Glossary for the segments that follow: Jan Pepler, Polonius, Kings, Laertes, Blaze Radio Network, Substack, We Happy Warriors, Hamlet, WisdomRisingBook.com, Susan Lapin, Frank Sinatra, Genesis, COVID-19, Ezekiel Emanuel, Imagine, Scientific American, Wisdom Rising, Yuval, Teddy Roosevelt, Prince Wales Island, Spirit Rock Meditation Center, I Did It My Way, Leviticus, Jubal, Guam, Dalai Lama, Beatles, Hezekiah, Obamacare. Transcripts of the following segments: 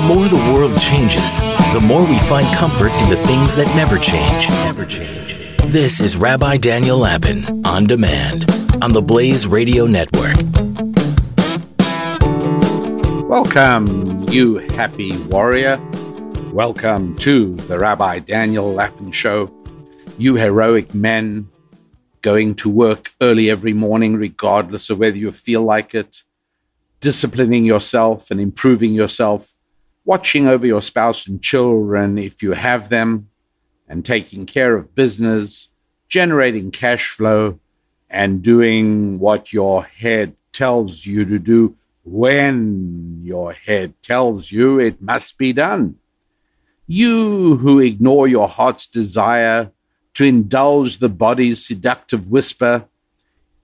The more the world changes, the more we find comfort in the things that never change. This is Rabbi Daniel Lapin on demand on the Blaze Radio Network. Welcome, you happy warrior. Welcome to the Rabbi Daniel Lapin Show. You heroic men going to work early every morning, regardless of whether you feel like it, disciplining yourself and improving yourself, watching over your spouse and children if you have them, and taking care of business, generating cash flow, and doing what your head tells you to do when your head tells you it must be done. You who ignore your heart's desire to indulge the body's seductive whisper,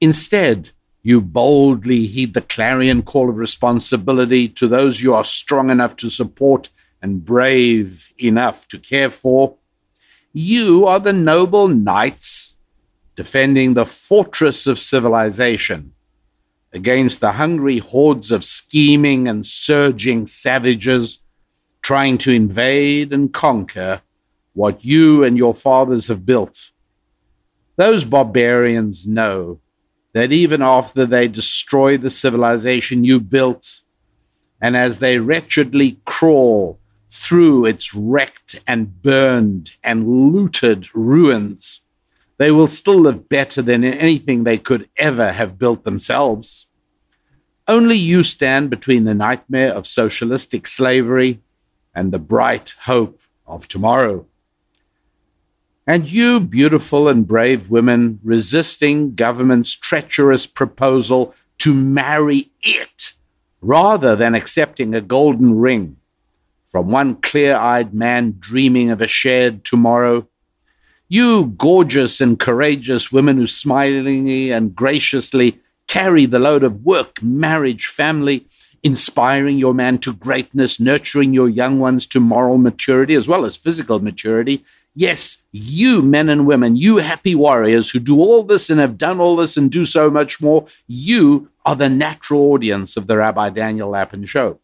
instead, you boldly heed the clarion call of responsibility to those you are strong enough to support and brave enough to care for. You are the noble knights defending the fortress of civilization against the hungry hordes of scheming and surging savages trying to invade and conquer what you and your fathers have built. Those barbarians know that even after they destroy the civilization you built, and as they wretchedly crawl through its wrecked and burned and looted ruins, they will still live better than anything they could ever have built themselves. Only you stand between the nightmare of socialistic slavery and the bright hope of tomorrow. And you, beautiful and brave women, resisting government's treacherous proposal to marry it rather than accepting a golden ring from one clear-eyed man dreaming of a shared tomorrow. You gorgeous and courageous women who smilingly and graciously carry the load of work, marriage, family, inspiring your man to greatness, nurturing your young ones to moral maturity as well as physical maturity. Yes, you men and women, you happy warriors who do all this and have done all this and do so much more, you are the natural audience of the Rabbi Daniel Lapin Show.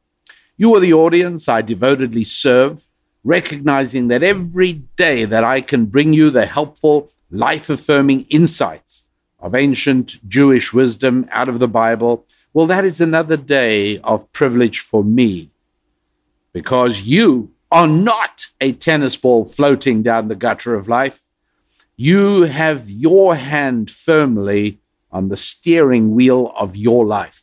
You are the audience I devotedly serve, recognizing that every day that I can bring you the helpful, life-affirming insights of ancient Jewish wisdom out of the Bible, well, that is another day of privilege for me, because you are not a tennis ball floating down the gutter of life. You have your hand firmly on the steering wheel of your life.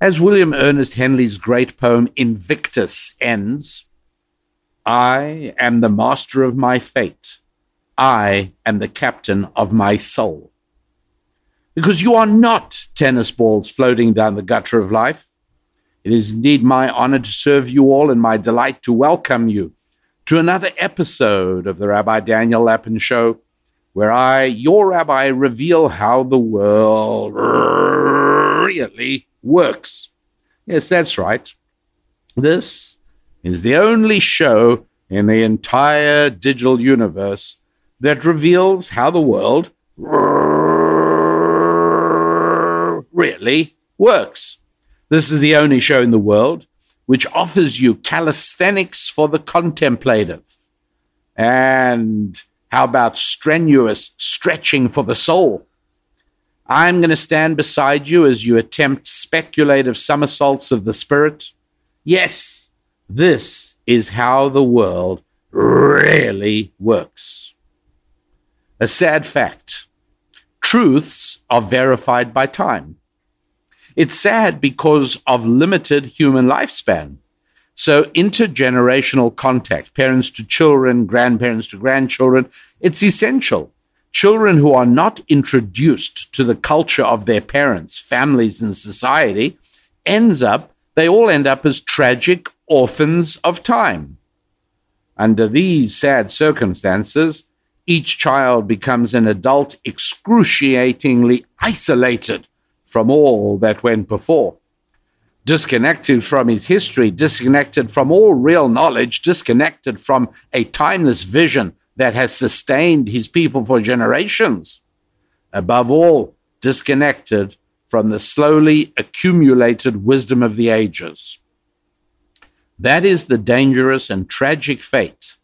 As William Ernest Henley's great poem Invictus ends, I am the master of my fate. I am the captain of my soul. Because you are not tennis balls floating down the gutter of life. It is indeed my honor to serve you all and my delight to welcome you to another episode of the Rabbi Daniel Lapin Show, where I, your rabbi, reveal how the world really works. Yes, that's right. This is the only show in the entire digital universe that reveals how the world really works. This is the only show in the world which offers you calisthenics for the contemplative. And how about strenuous stretching for the soul? I'm going to stand beside you as you attempt speculative somersaults of the spirit. Yes, this is how the world really works. A sad fact. Truths are verified by time. It's sad because of limited human lifespan. So intergenerational contact, parents to children, grandparents to grandchildren, it's essential. Children who are not introduced to the culture of their parents, families, and society, they all end up as tragic orphans of time. Under these sad circumstances, each child becomes an adult excruciatingly isolated from all that went before, disconnected from his history, disconnected from all real knowledge, disconnected from a timeless vision that has sustained his people for generations. Above all, disconnected from the slowly accumulated wisdom of the ages. That is the dangerous and tragic fate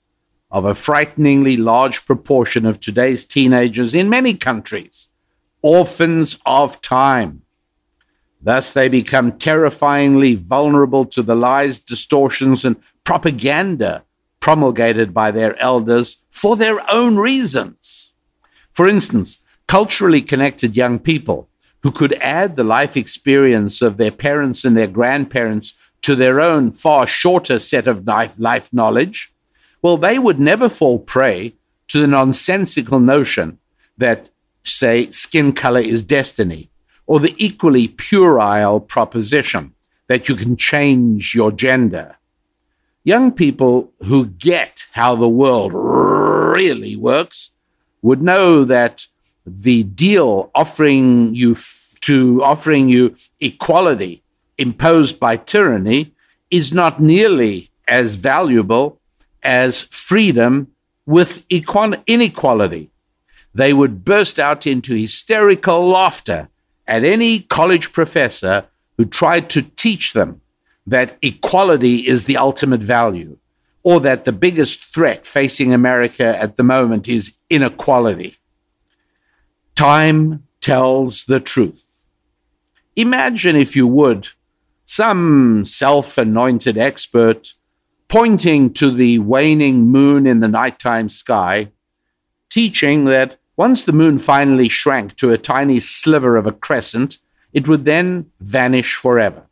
of a frighteningly large proportion of today's teenagers in many countries, orphans of time. Thus, they become terrifyingly vulnerable to the lies, distortions, and propaganda promulgated by their elders for their own reasons. For instance, culturally connected young people who could add the life experience of their parents and their grandparents to their own far shorter set of life knowledge, well, they would never fall prey to the nonsensical notion that, say, skin color is destiny, or the equally puerile proposition that you can change your gender. Young people who get how the world really works would know that the deal offering you equality imposed by tyranny is not nearly as valuable as freedom with inequality. They would burst out into hysterical laughter at any college professor who tried to teach them that equality is the ultimate value, or that the biggest threat facing America at the moment is inequality. Time tells the truth. Imagine, if you would, some self-anointed expert pointing to the waning moon in the nighttime sky, teaching that once the moon finally shrank to a tiny sliver of a crescent, it would then vanish forever.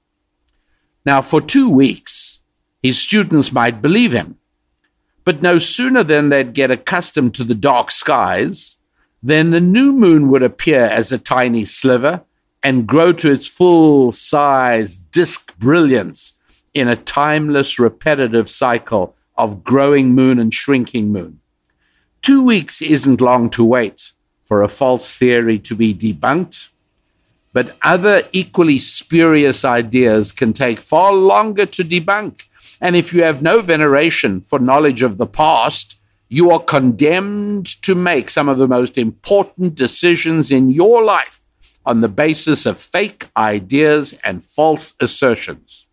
Now, for 2 weeks, his students might believe him, but no sooner than they'd get accustomed to the dark skies, then the new moon would appear as a tiny sliver and grow to its full-size disc brilliance in a timeless, repetitive cycle of growing moon and shrinking moon. 2 weeks isn't long to wait for a false theory to be debunked, but other equally spurious ideas can take far longer to debunk. And if you have no veneration for knowledge of the past, you are condemned to make some of the most important decisions in your life on the basis of fake ideas and false assertions.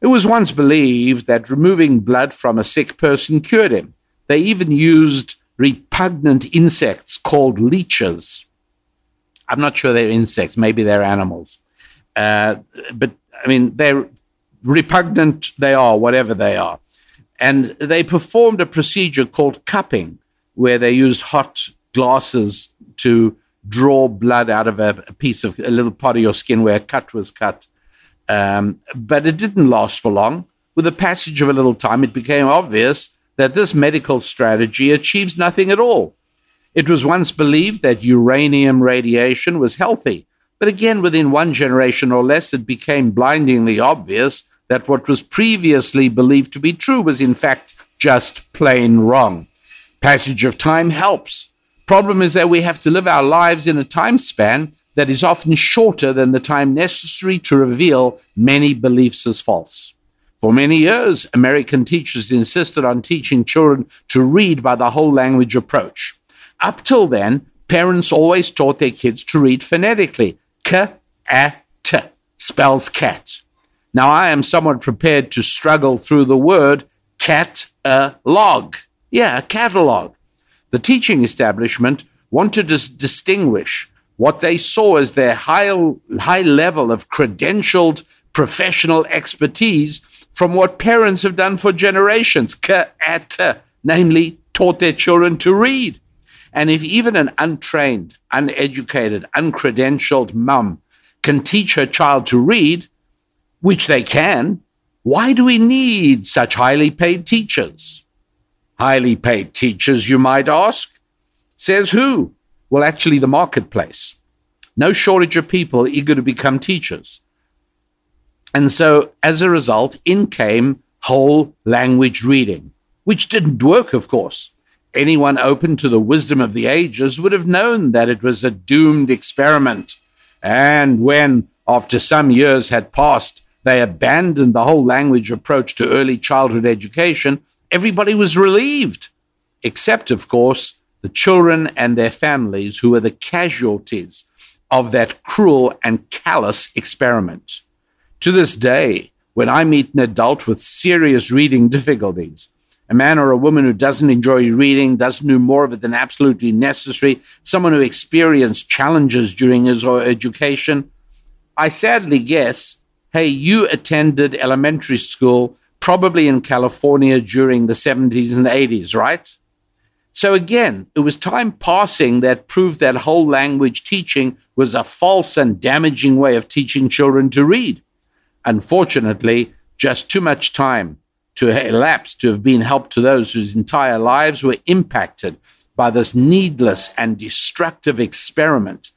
It was once believed that removing blood from a sick person cured him. They even used repugnant insects called leeches. I'm not sure they're insects. Maybe they're animals. But they're repugnant. They are, whatever they are. And they performed a procedure called cupping, where they used hot glasses to draw blood out of a piece of a little part of your skin where a cut was cut. But it didn't last for long. With the passage of a little time, it became obvious that this medical strategy achieves nothing at all. It was once believed that uranium radiation was healthy, but again, within one generation or less, it became blindingly obvious that what was previously believed to be true was in fact just plain wrong. Passage of time helps. Problem is that we have to live our lives in a time span that is often shorter than the time necessary to reveal many beliefs as false. For many years, American teachers insisted on teaching children to read by the whole language approach. Up till then, parents always taught their kids to read phonetically. K-A-T spells cat. Now, I am somewhat prepared to struggle through the word cat-a-log. Yeah, catalog. The teaching establishment wanted to distinguish what they saw as their high level of credentialed professional expertise from what parents have done for generations, namely taught their children to read. And if even an untrained, uneducated, uncredentialed mum can teach her child to read, which they can, why do we need such highly paid teachers? Highly paid teachers, you might ask. Says who? Well, actually, the marketplace. No shortage of people eager to become teachers. And so, as a result, in came whole language reading, which didn't work, of course. Anyone open to the wisdom of the ages would have known that it was a doomed experiment. And when, after some years had passed, they abandoned the whole language approach to early childhood education, everybody was relieved, except, of course, the children and their families who were the casualties of that cruel and callous experiment. To this day, when I meet an adult with serious reading difficulties, a man or a woman who doesn't enjoy reading, doesn't do more of it than absolutely necessary, someone who experienced challenges during his or her education, I sadly guess, hey, you attended elementary school probably in California during the 70s and 80s, right? So again, it was time passing that proved that whole language teaching was a false and damaging way of teaching children to read. Unfortunately, just too much time to elapse to have been helped to those whose entire lives were impacted by this needless and destructive experiment,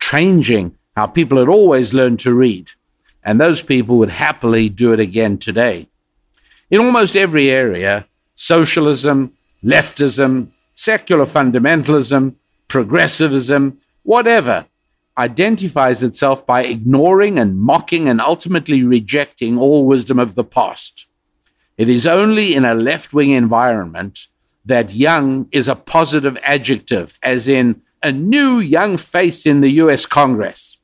changing how people had always learned to read. And those people would happily do it again today. In almost every area, socialism, leftism, secular fundamentalism, progressivism, whatever, identifies itself by ignoring and mocking and ultimately rejecting all wisdom of the past. It is only in a left-wing environment that young is a positive adjective, as in a new young face in the U.S. Congress.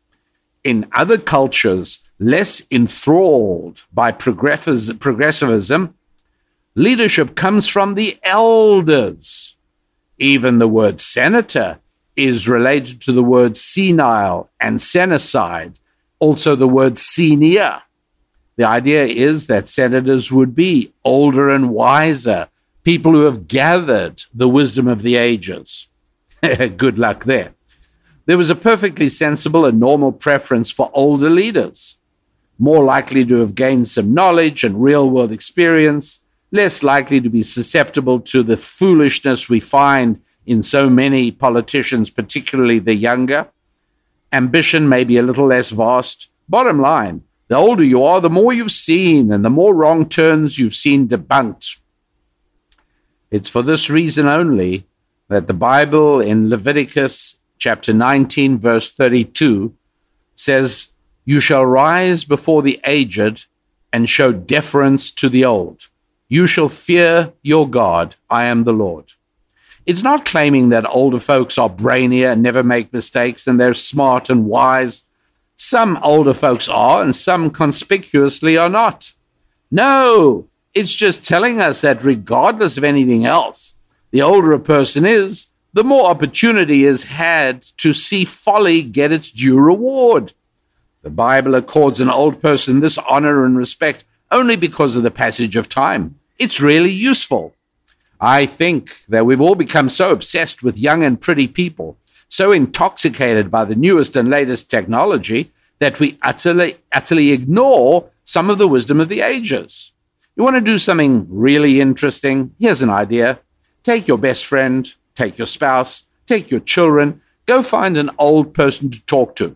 In other cultures, less enthralled by progressivism, leadership comes from the elders. Even the word senator is related to the word senile and senicide, also the word senior. The idea is that senators would be older and wiser, people who have gathered the wisdom of the ages. Good luck there. There was a perfectly sensible and normal preference for older leaders, more likely to have gained some knowledge and real-world experience, less likely to be susceptible to the foolishness we find in so many politicians, particularly the younger. Ambition may be a little less vast. Bottom line, the older you are, the more you've seen and the more wrong turns you've seen debunked. It's for this reason only that the Bible in Leviticus chapter 19, verse 32 says, "You shall rise before the aged and show deference to the old. You shall fear your God. I am the Lord." It's not claiming that older folks are brainier and never make mistakes and they're smart and wise. Some older folks are and some conspicuously are not. No, it's just telling us that regardless of anything else, the older a person is, the more opportunity is had to see folly get its due reward. The Bible accords an old person this honor and respect only because of the passage of time. It's really useful. I think that we've all become so obsessed with young and pretty people, so intoxicated by the newest and latest technology, that we utterly ignore some of the wisdom of the ages. You want to do something really interesting? Here's an idea. Take your best friend, take your spouse, take your children, go find an old person to talk to.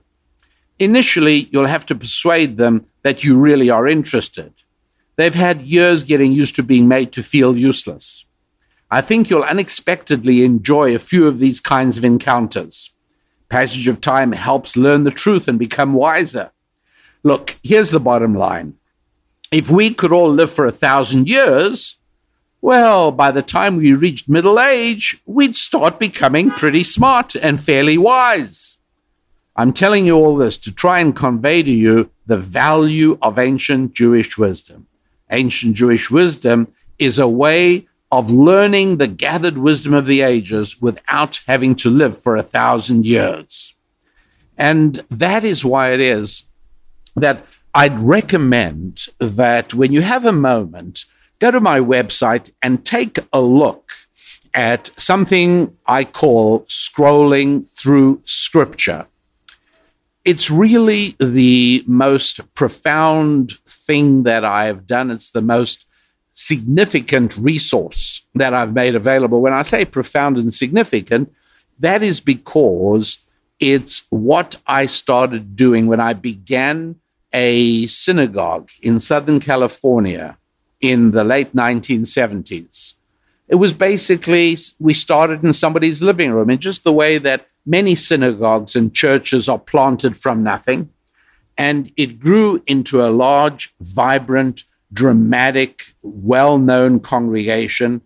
Initially, you'll have to persuade them that you really are interested. They've had years getting used to being made to feel useless. I think you'll unexpectedly enjoy a few of these kinds of encounters. Passage of time helps learn the truth and become wiser. Look, here's the bottom line. If we could all live for 1,000 years, well, by the time we reached middle age, we'd start becoming pretty smart and fairly wise. I'm telling you all this to try and convey to you the value of ancient Jewish wisdom. Ancient Jewish wisdom is a way of learning the gathered wisdom of the ages without having to live for 1,000 years. And that is why it is that I'd recommend that when you have a moment, go to my website and take a look at something I call scrolling through scripture. It's really the most profound thing that I have done. It's the most significant resource that I've made available. When I say profound and significant, that is because it's what I started doing when I began a synagogue in Southern California in the late 1970s. It was basically, we started in somebody's living room, in just the way that many synagogues and churches are planted from nothing, and it grew into a large, vibrant, dramatic, well-known congregation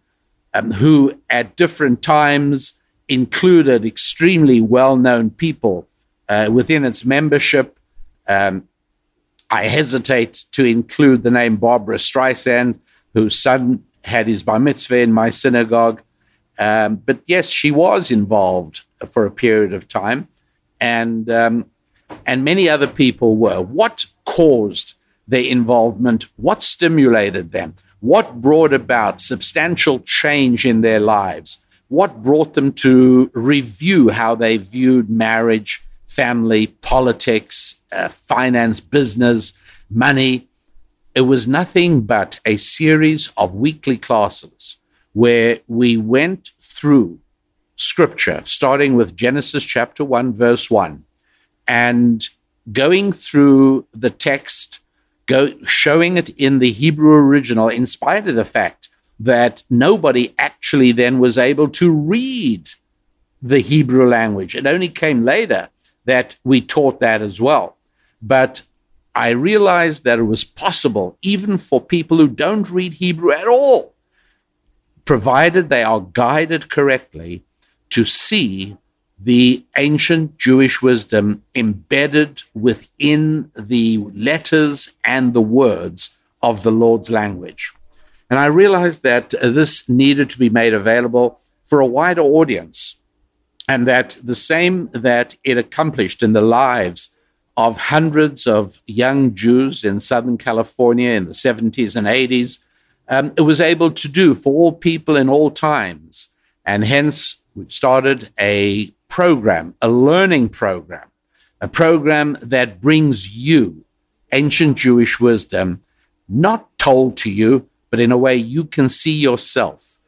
who at different times included extremely well-known people within its membership, I hesitate to include the name Barbara Streisand, whose son had his bar mitzvah in my synagogue. But yes, she was involved for a period of time, and many other people were. What caused their involvement? What stimulated them? What brought about substantial change in their lives? What brought them to review how they viewed marriage, family, politics, finance, business, money? It was nothing but a series of weekly classes where we went through scripture, starting with Genesis chapter 1, verse 1, and going through the text, showing it in the Hebrew original, in spite of the fact that nobody actually then was able to read the Hebrew language. It only came later that we taught that as well. But I realized that it was possible, even for people who don't read Hebrew at all, provided they are guided correctly, to see the ancient Jewish wisdom embedded within the letters and the words of the Lord's language. And I realized that this needed to be made available for a wider audience, and that the same that it accomplished in the lives of hundreds of young Jews in Southern California in the 70s and 80s, it was able to do for all people in all times. And hence, we've started a program, a learning program, a program that brings you ancient Jewish wisdom, not told to you, but in a way you can see yourself,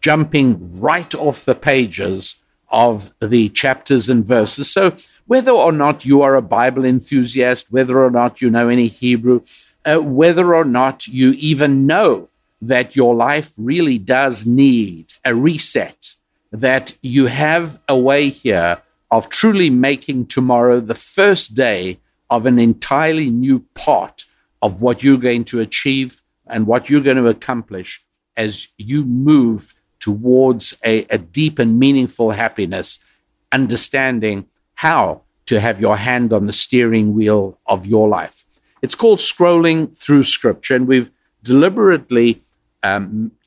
jumping right off the pages of the chapters and verses. So whether or not you are a Bible enthusiast, whether or not you know any Hebrew, whether or not you even know that your life really does need a reset, that you have a way here of truly making tomorrow the first day of an entirely new part of what you're going to achieve and what you're going to accomplish as you move towards a deep and meaningful happiness, understanding how to have your hand on the steering wheel of your life. It's called Scrolling Through Scripture, and we've deliberately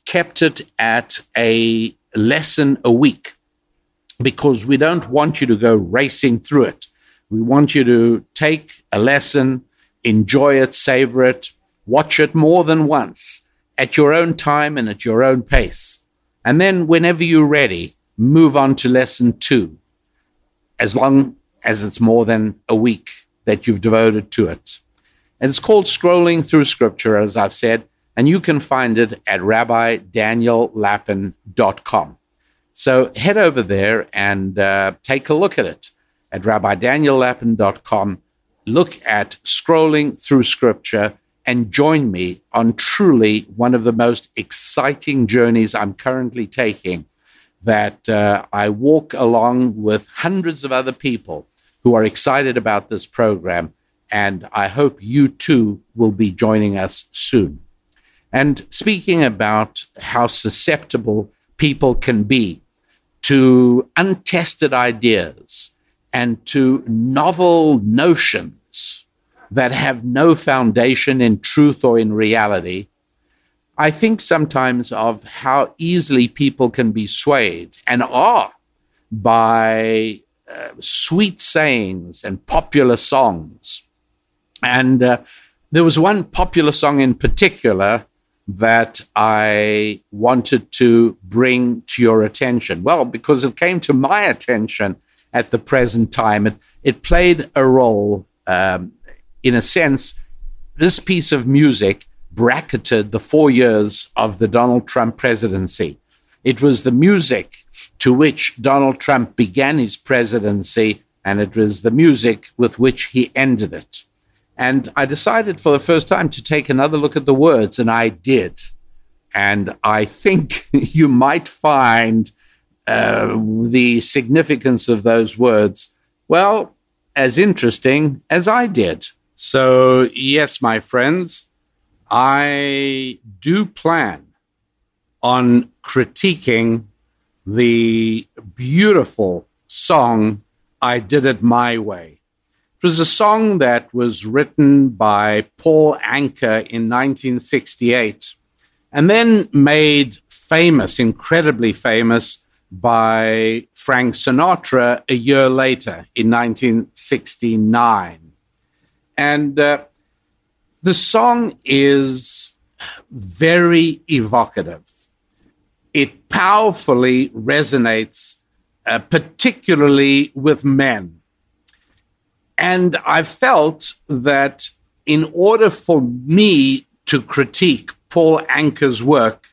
kept it at a lesson a week because we don't want you to go racing through it. We want you to take a lesson, enjoy it, savor it, watch it more than once at your own time and at your own pace. And then whenever you're ready, move on to lesson 2, as long as it's more than a week that you've devoted to it. And it's called Scrolling Through Scripture, as I've said, and you can find it at rabbidaniellapin.com. So head over there and take a look at it at rabbidaniellapin.com. Look at Scrolling Through Scripture and join me on truly one of the most exciting journeys I'm currently taking, that I walk along with hundreds of other people who are excited about this program, and I hope you too will be joining us soon. And speaking about how susceptible people can be to untested ideas and to novel notions that have no foundation in truth or in reality, I think sometimes of how easily people can be swayed and are by sweet sayings and popular songs. And there was one popular song in particular that I wanted to bring to your attention. Well, because it came to my attention at the present time. It played a role. In a sense, this piece of music bracketed the 4 years of the Donald Trump presidency. It was the music to which Donald Trump began his presidency, and it was the music with which he ended it. And I decided for the first time to take another look at the words, and I did. And I think you might find the significance of those words, well, as interesting as I did. So, yes, my friends, I do plan on critiquing the beautiful song, I Did It My Way. It It was a song that was written by Paul Anka in 1968 and then made famous, incredibly famous, by Frank Sinatra a year later in 1969. And the song is very evocative. It powerfully resonates, particularly with men. And I felt that in order for me to critique Paul Anka's work,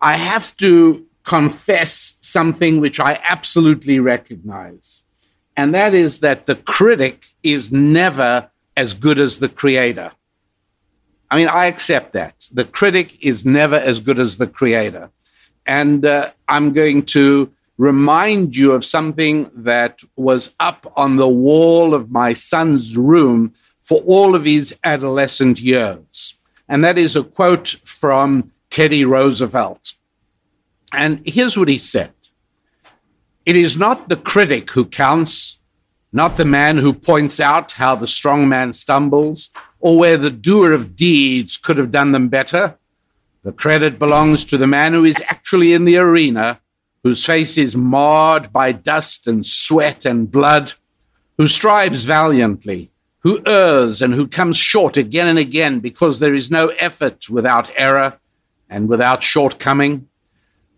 I have to confess something which I absolutely recognize, and that is that the critic is never as good as the creator. I mean, I accept that. The critic is never as good as the creator. And I'm going to remind you of something that was up on the wall of my son's room for all of his adolescent years. And that is a quote from Teddy Roosevelt. And here's what he said. "It is not the critic who counts, not the man who points out how the strong man stumbles or where the doer of deeds could have done them better. The credit belongs to the man who is actually in the arena, whose face is marred by dust and sweat and blood, who strives valiantly, who errs and who comes short again and again because there is no effort without error and without shortcoming,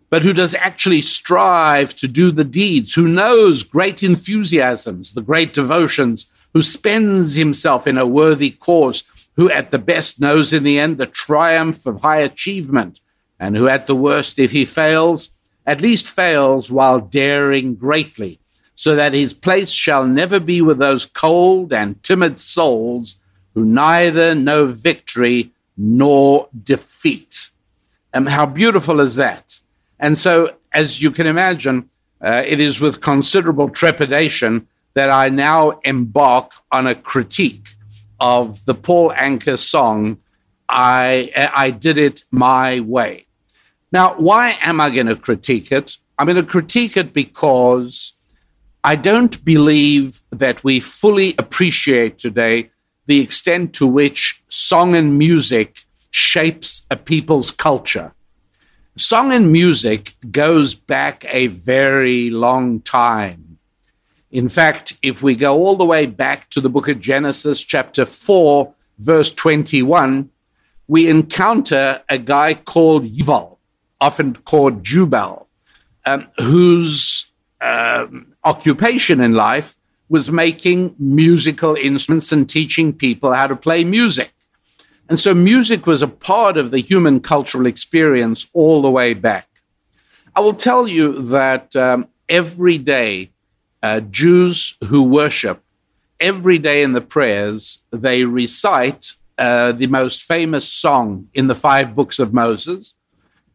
but who does actually strive to do the deeds, who knows great enthusiasms, the great devotions, who spends himself in a worthy cause, who at the best knows in the end the triumph of high achievement, and who at the worst, if he fails, at least fails while daring greatly, so that his place shall never be with those cold and timid souls who neither know victory nor defeat." How beautiful is that? And so, as you can imagine, it is with considerable trepidation that I now embark on a critique of the Paul Anka song, I Did It My Way. Now, why am I going to critique it? I'm going to critique it because I don't believe that we fully appreciate today the extent to which song and music shapes a people's culture. Song and music goes back a very long time. In fact, if we go all the way back to the book of Genesis, chapter 4, verse 21, we encounter a guy called Yuval, often called Jubal, whose occupation in life was making musical instruments and teaching people how to play music. And so music was a part of the human cultural experience all the way back. I will tell you that every day, Jews who worship, every day in the prayers, they recite the most famous song in the five books of Moses.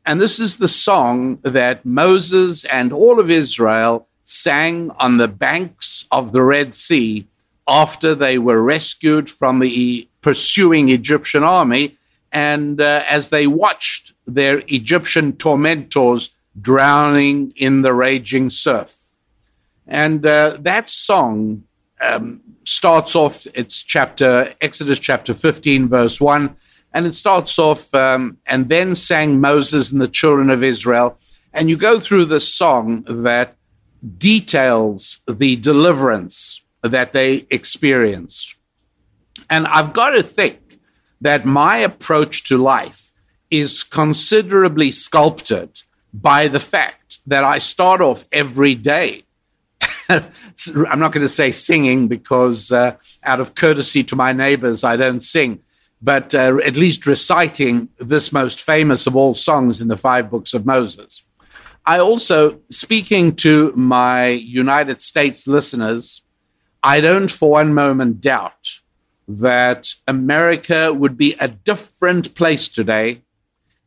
And this is the song that Moses and all of Israel sang on the banks of the Red Sea after they were rescued from the pursuing Egyptian army, and as they watched their Egyptian tormentors drowning in the raging surf. And that song starts off, it's Exodus chapter 15, verse 1, and it starts off, and then sang Moses and the children of Israel. And you go through this song that details the deliverance that they experienced. And I've got to think that my approach to life is considerably sculpted by the fact that I start off every day. I'm not going to say singing because out of courtesy to my neighbors, I don't sing, but at least reciting this most famous of all songs in the five books of Moses. I also, speaking to my United States listeners, I don't for one moment doubt that America would be a different place today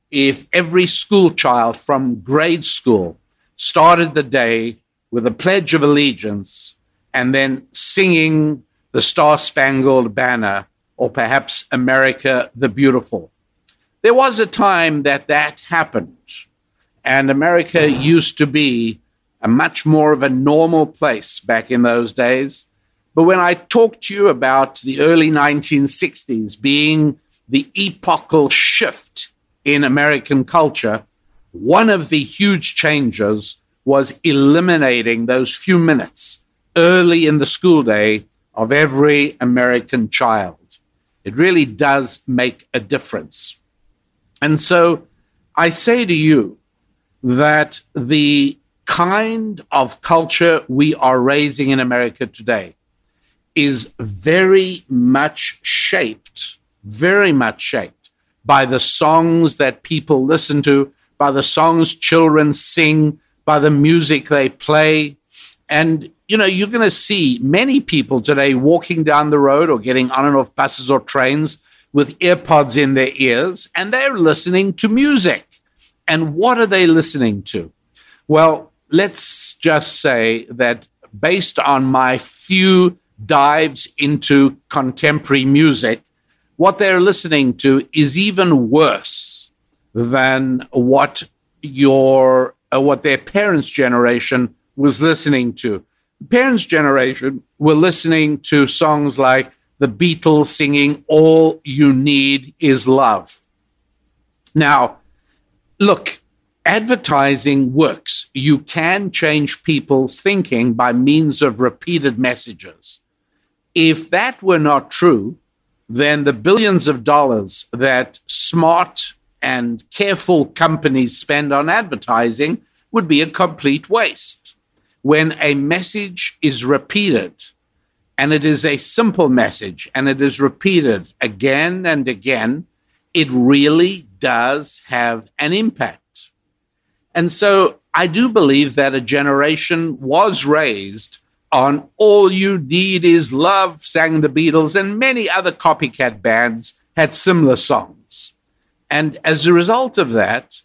if every school child from grade school started the day with a Pledge of Allegiance and then singing the Star-Spangled Banner, or perhaps America the Beautiful. There was a time that that happened, and America used to be a much more of a normal place back in those days. But when I talk to you about the early 1960s being the epochal shift in American culture, one of the huge changes was eliminating those few minutes early in the school day of every American child. It really does make a difference. And so I say to you that the kind of culture we are raising in America today is very much shaped by the songs that people listen to, by the songs children sing, by the music they play. And, you know, you're going to see many people today walking down the road or getting on and off buses or trains with earpods in their ears, and they're listening to music. And what are they listening to? Well, let's just say that based on my few dives into contemporary music, what they're listening to is even worse than what their parents' generation was listening to. Parents' generation were listening to songs like the Beatles singing All You Need Is Love. Now, look, advertising works. You can change people's thinking by means of repeated messages. If that were not true, then the billions of dollars that smart and careful companies spend on advertising would be a complete waste. When a message is repeated, and it is a simple message, and it is repeated again and again, it really does have an impact. And so I do believe that a generation was raised on All You Need Is Love, sang the Beatles, and many other copycat bands had similar songs. And as a result of that,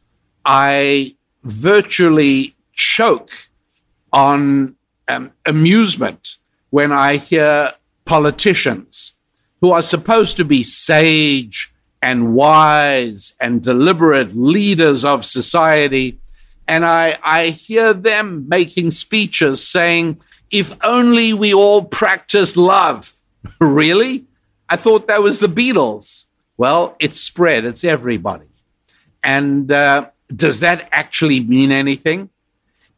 I virtually choke on amusement when I hear politicians who are supposed to be sage and wise and deliberate leaders of society. And I hear them making speeches saying, if only we all practice love. Really? I thought that was the Beatles. Well, it's spread. It's everybody. And does that actually mean anything?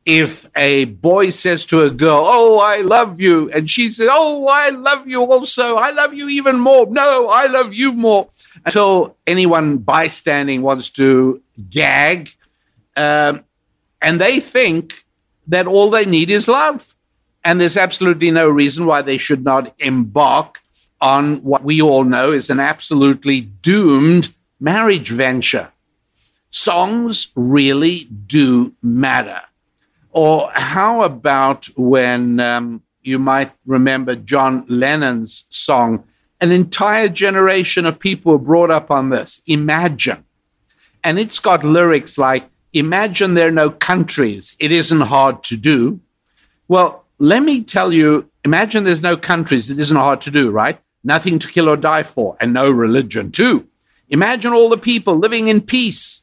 If a boy says to a girl, oh, I love you, and she says, oh, I love you also. I love you even more. No, I love you more. Until anyone bystanding wants to gag, and they think that all they need is love. And there's absolutely no reason why they should not embark on what we all know is an absolutely doomed marriage venture. Songs really do matter. Or how about when you might remember John Lennon's song? An entire generation of people were brought up on this, Imagine. And it's got lyrics like, imagine there are no countries. It isn't hard to do. Well, let me tell you, imagine there's no countries. It isn't hard to do, right? Nothing to kill or die for, and no religion too. Imagine all the people living in peace.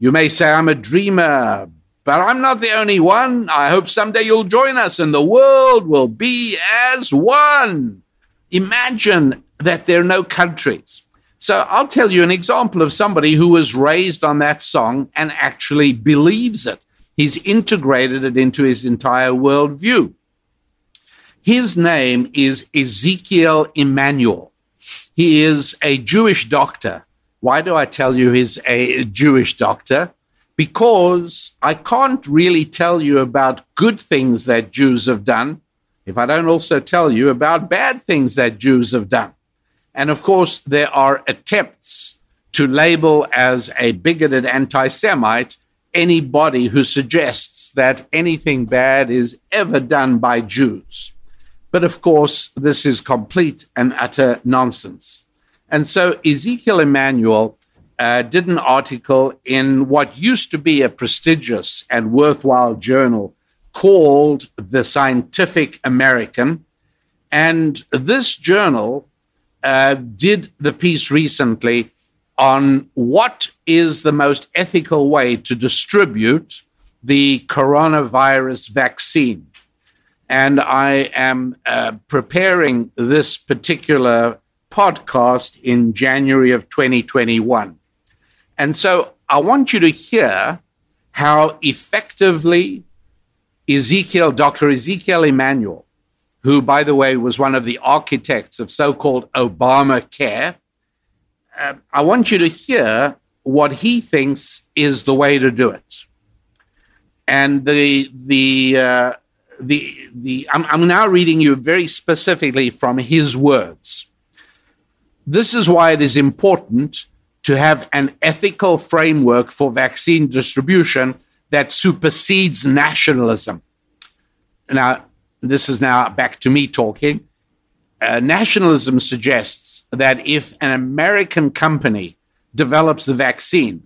You may say, I'm a dreamer, but I'm not the only one. I hope someday you'll join us and the world will be as one. Imagine that there are no countries. So I'll tell you an example of somebody who was raised on that song and actually believes it. He's integrated it into his entire worldview. His name is Ezekiel Emanuel. He is a Jewish doctor. Why do I tell you he's a Jewish doctor? Because I can't really tell you about good things that Jews have done if I don't also tell you about bad things that Jews have done. And of course, there are attempts to label as a bigoted anti-Semite anybody who suggests that anything bad is ever done by Jews. But of course, this is complete and utter nonsense. And so Ezekiel Emanuel did an article in what used to be a prestigious and worthwhile journal called the Scientific American. And this journal did the piece recently on what is the most ethical way to distribute the coronavirus vaccine. and I am preparing this particular podcast in January of 2021. And so I want you to hear how effectively Dr. Ezekiel Emanuel, who, by the way, was one of the architects of so-called Obamacare, I want you to hear what he thinks is the way to do it. And I'm now reading you very specifically from his words. This is why it is important to have an ethical framework for vaccine distribution that supersedes nationalism. Now, this is now back to me talking. Nationalism suggests that if an American company develops the vaccine,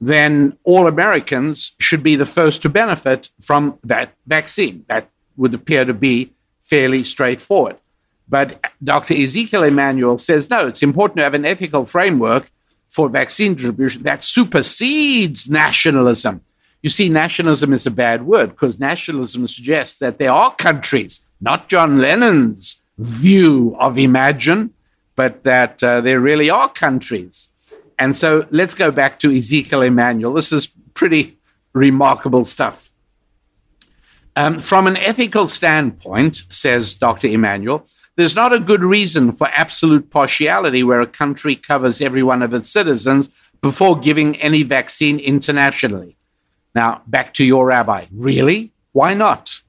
then all Americans should be the first to benefit from that vaccine. That would appear to be fairly straightforward. But Dr. Ezekiel Emanuel says, no, it's important to have an ethical framework for vaccine distribution that supersedes nationalism. You see, nationalism is a bad word because nationalism suggests that there are countries, not John Lennon's view of Imagine, but that there really are countries. And so let's go back to Ezekiel Emanuel. This is pretty remarkable stuff. From an ethical standpoint, says Dr. Emanuel, there's not a good reason for absolute partiality where a country covers every one of its citizens before giving any vaccine internationally. Now, back to your rabbi. Really? Why not?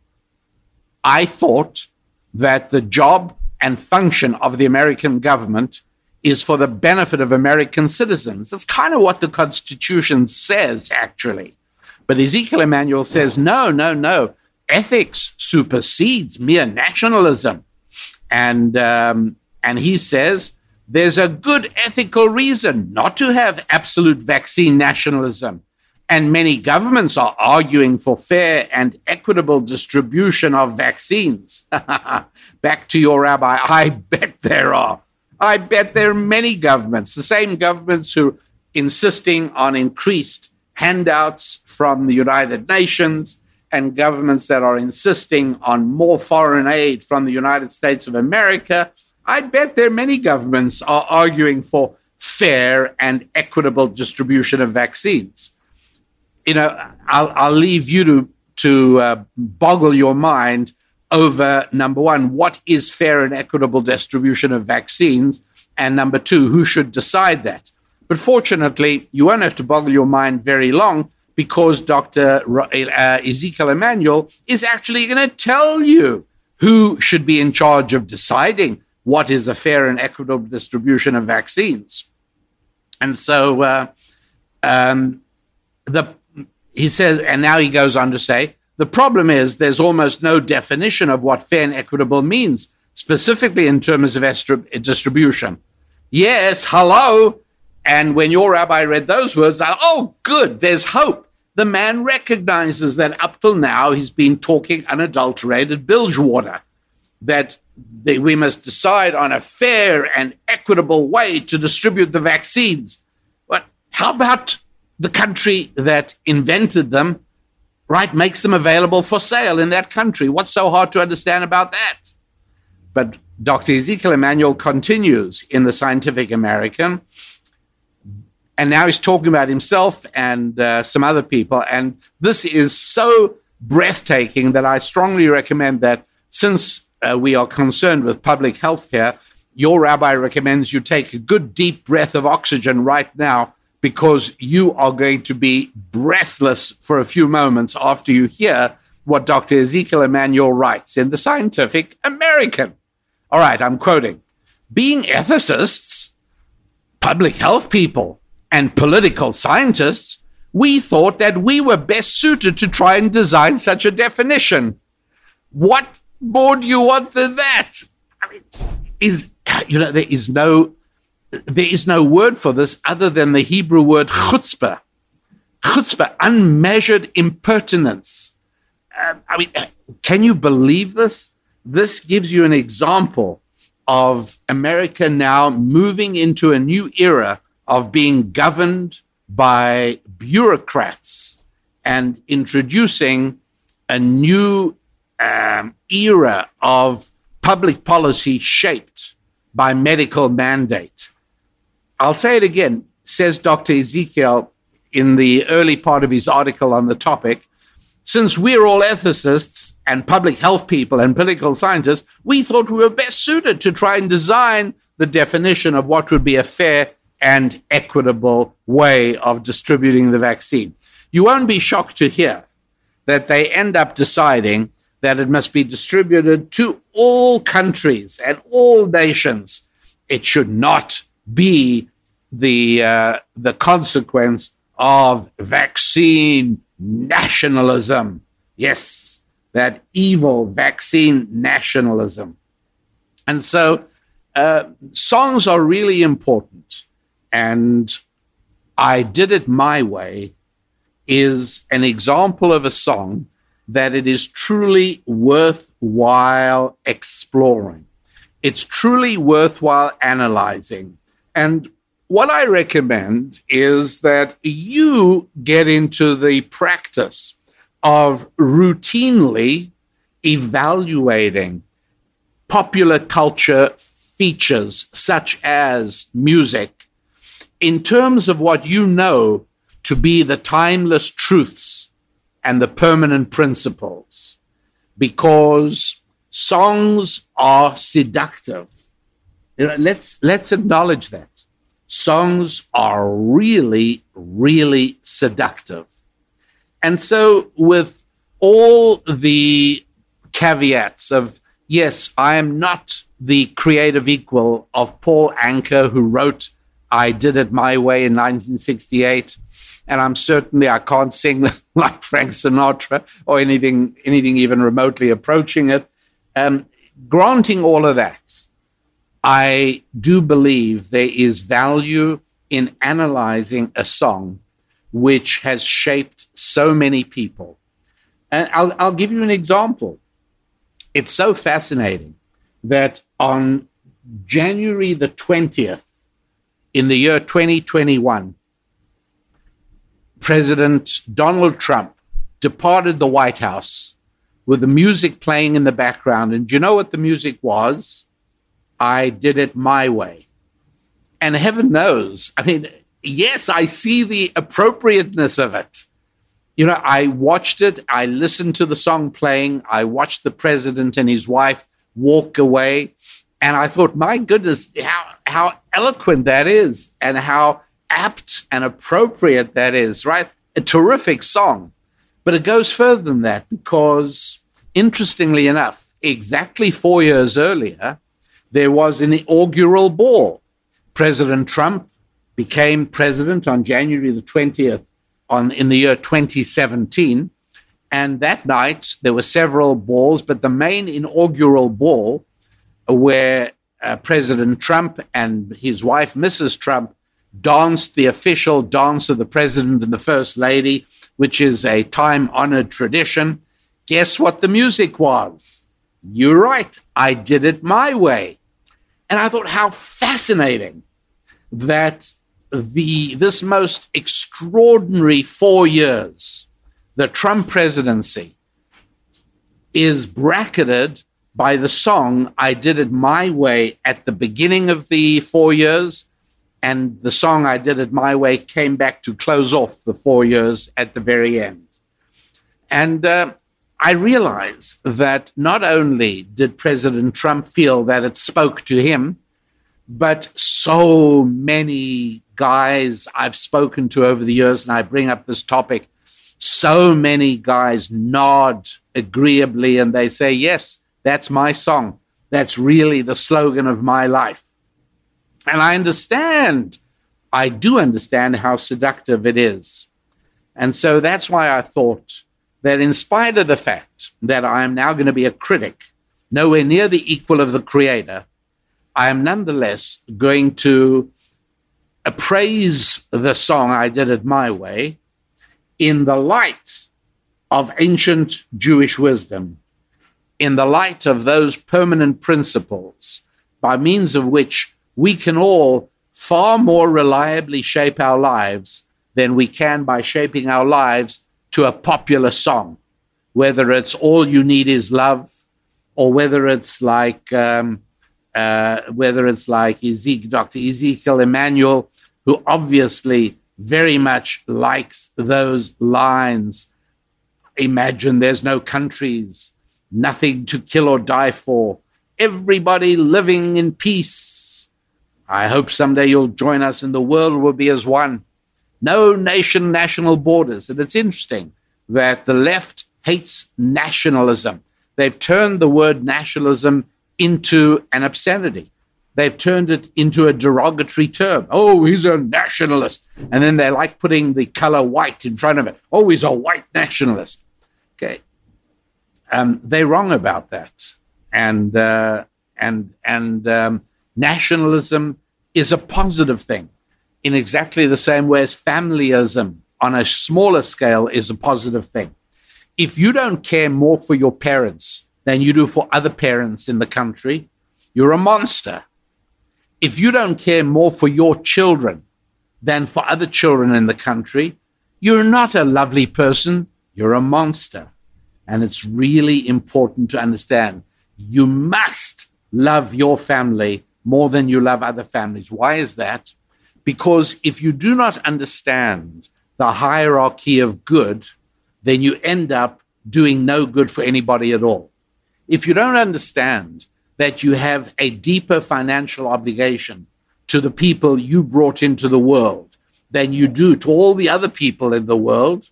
I thought that the job and function of the American government is for the benefit of American citizens. That's kind of what the Constitution says, actually. But Ezekiel Emanuel says, no. Ethics supersedes mere nationalism. And he says, there's a good ethical reason not to have absolute vaccine nationalism. And many governments are arguing for fair and equitable distribution of vaccines. Back to your rabbi. I bet there are. I bet there are many governments, the same governments who are insisting on increased handouts from the United Nations and governments that are insisting on more foreign aid from the United States of America. I bet there are many governments are arguing for fair and equitable distribution of vaccines. You know, I'll leave you to boggle your mind over, number one, what is fair and equitable distribution of vaccines? And number two, who should decide that? But fortunately, you won't have to boggle your mind very long because Dr. Ezekiel Emanuel is actually going to tell you who should be in charge of deciding what is a fair and equitable distribution of vaccines. And so he says, and now he goes on to say, the problem is there's almost no definition of what fair and equitable means, specifically in terms of distribution. Yes, hello. And when your rabbi read those words, oh, good, there's hope. The man recognizes that up till now he's been talking unadulterated bilgewater, that we must decide on a fair and equitable way to distribute the vaccines. But how about the country that invented them? Right, makes them available for sale in that country. What's so hard to understand about that? But Dr. Ezekiel Emanuel continues in the Scientific American, and now he's talking about himself and some other people, and this is so breathtaking that I strongly recommend that since we are concerned with public health here, your rabbi recommends you take a good deep breath of oxygen right now, because you are going to be breathless for a few moments after you hear what Dr. Ezekiel Emanuel writes in the Scientific American. All right, I'm quoting. Being ethicists, public health people, and political scientists, we thought that we were best suited to try and design such a definition. What more do you want than that? I mean, there is no word for this other than the Hebrew word chutzpah. Chutzpah, unmeasured impertinence. I mean, can you believe this? This gives you an example of America now moving into a new era of being governed by bureaucrats and introducing a new era of public policy shaped by medical mandate. I'll say it again, says Dr. Ezekiel in the early part of his article on the topic, since we're all ethicists and public health people and political scientists, we thought we were best suited to try and design the definition of what would be a fair and equitable way of distributing the vaccine. You won't be shocked to hear that they end up deciding that it must be distributed to all countries and all nations. It should not be the consequence of vaccine nationalism. Yes, that evil vaccine nationalism. And so songs are really important. And I Did It My Way is an example of a song that it is truly worthwhile exploring. It's truly worthwhile analyzing. And what I recommend is that you get into the practice of routinely evaluating popular culture features such as music in terms of what you know to be the timeless truths and the permanent principles, because songs are seductive. You know, let's acknowledge that. Songs are really, really seductive. And so with all the caveats of, yes, I am not the creative equal of Paul Anka, who wrote I Did It My Way in 1968, and I'm certainly I can't sing like Frank Sinatra or anything even remotely approaching it. Granting all of that, I do believe there is value in analyzing a song which has shaped so many people. And I'll give you an example. It's so fascinating that on January the 20th, in the year 2021, President Donald Trump departed the White House with the music playing in the background. And do you know what the music was? I Did It My Way. And heaven knows, I mean, yes, I see the appropriateness of it. You know, I watched it. I listened to the song playing. I watched the president and his wife walk away. And I thought, my goodness, how eloquent that is and how apt and appropriate that is, right? A terrific song. But it goes further than that because, interestingly enough, exactly 4 years earlier, there was an inaugural ball. President Trump became president on January the 20th in the year 2017. And that night, there were several balls, but the main inaugural ball where President Trump and his wife, Mrs. Trump, danced the official dance of the president and the first lady, which is a time-honored tradition. Guess what the music was? You're right. I Did It My Way. And I thought how fascinating that this most extraordinary 4 years, the Trump presidency, is bracketed by the song I Did It My Way at the beginning of the 4 years, and the song I Did It My Way came back to close off the 4 years at the very end. And I realize that not only did President Trump feel that it spoke to him, but so many guys I've spoken to over the years, and I bring up this topic, so many guys nod agreeably and they say, yes, that's my song. That's really the slogan of my life. And I do understand how seductive it is. And so that's why I thought that in spite of the fact that I am now going to be a critic, nowhere near the equal of the creator, I am nonetheless going to appraise the song I Did It My Way in the light of ancient Jewish wisdom, in the light of those permanent principles by means of which we can all far more reliably shape our lives than we can by shaping our lives to a popular song, whether it's All You Need Is Love, or whether it's like Dr. Ezekiel Emanuel, who obviously very much likes those lines. Imagine there's no countries, nothing to kill or die for, everybody living in peace. I hope someday you'll join us and the world will be as one. No nation, national borders. And it's interesting that the left hates nationalism. They've turned the word nationalism into an obscenity. They've turned it into a derogatory term. Oh, he's a nationalist. And then they like putting the color white in front of it. Oh, he's a white nationalist. Okay. They're wrong about that. And nationalism is a positive thing in exactly the same way as familyism on a smaller scale is a positive thing. If you don't care more for your parents than you do for other parents in the country, you're a monster. If you don't care more for your children than for other children in the country, you're not a lovely person, you're a monster. And it's really important to understand you must love your family more than you love other families. Why is that? Because if you do not understand the hierarchy of good, then you end up doing no good for anybody at all. If you don't understand that you have a deeper financial obligation to the people you brought into the world than you do to all the other people in the world,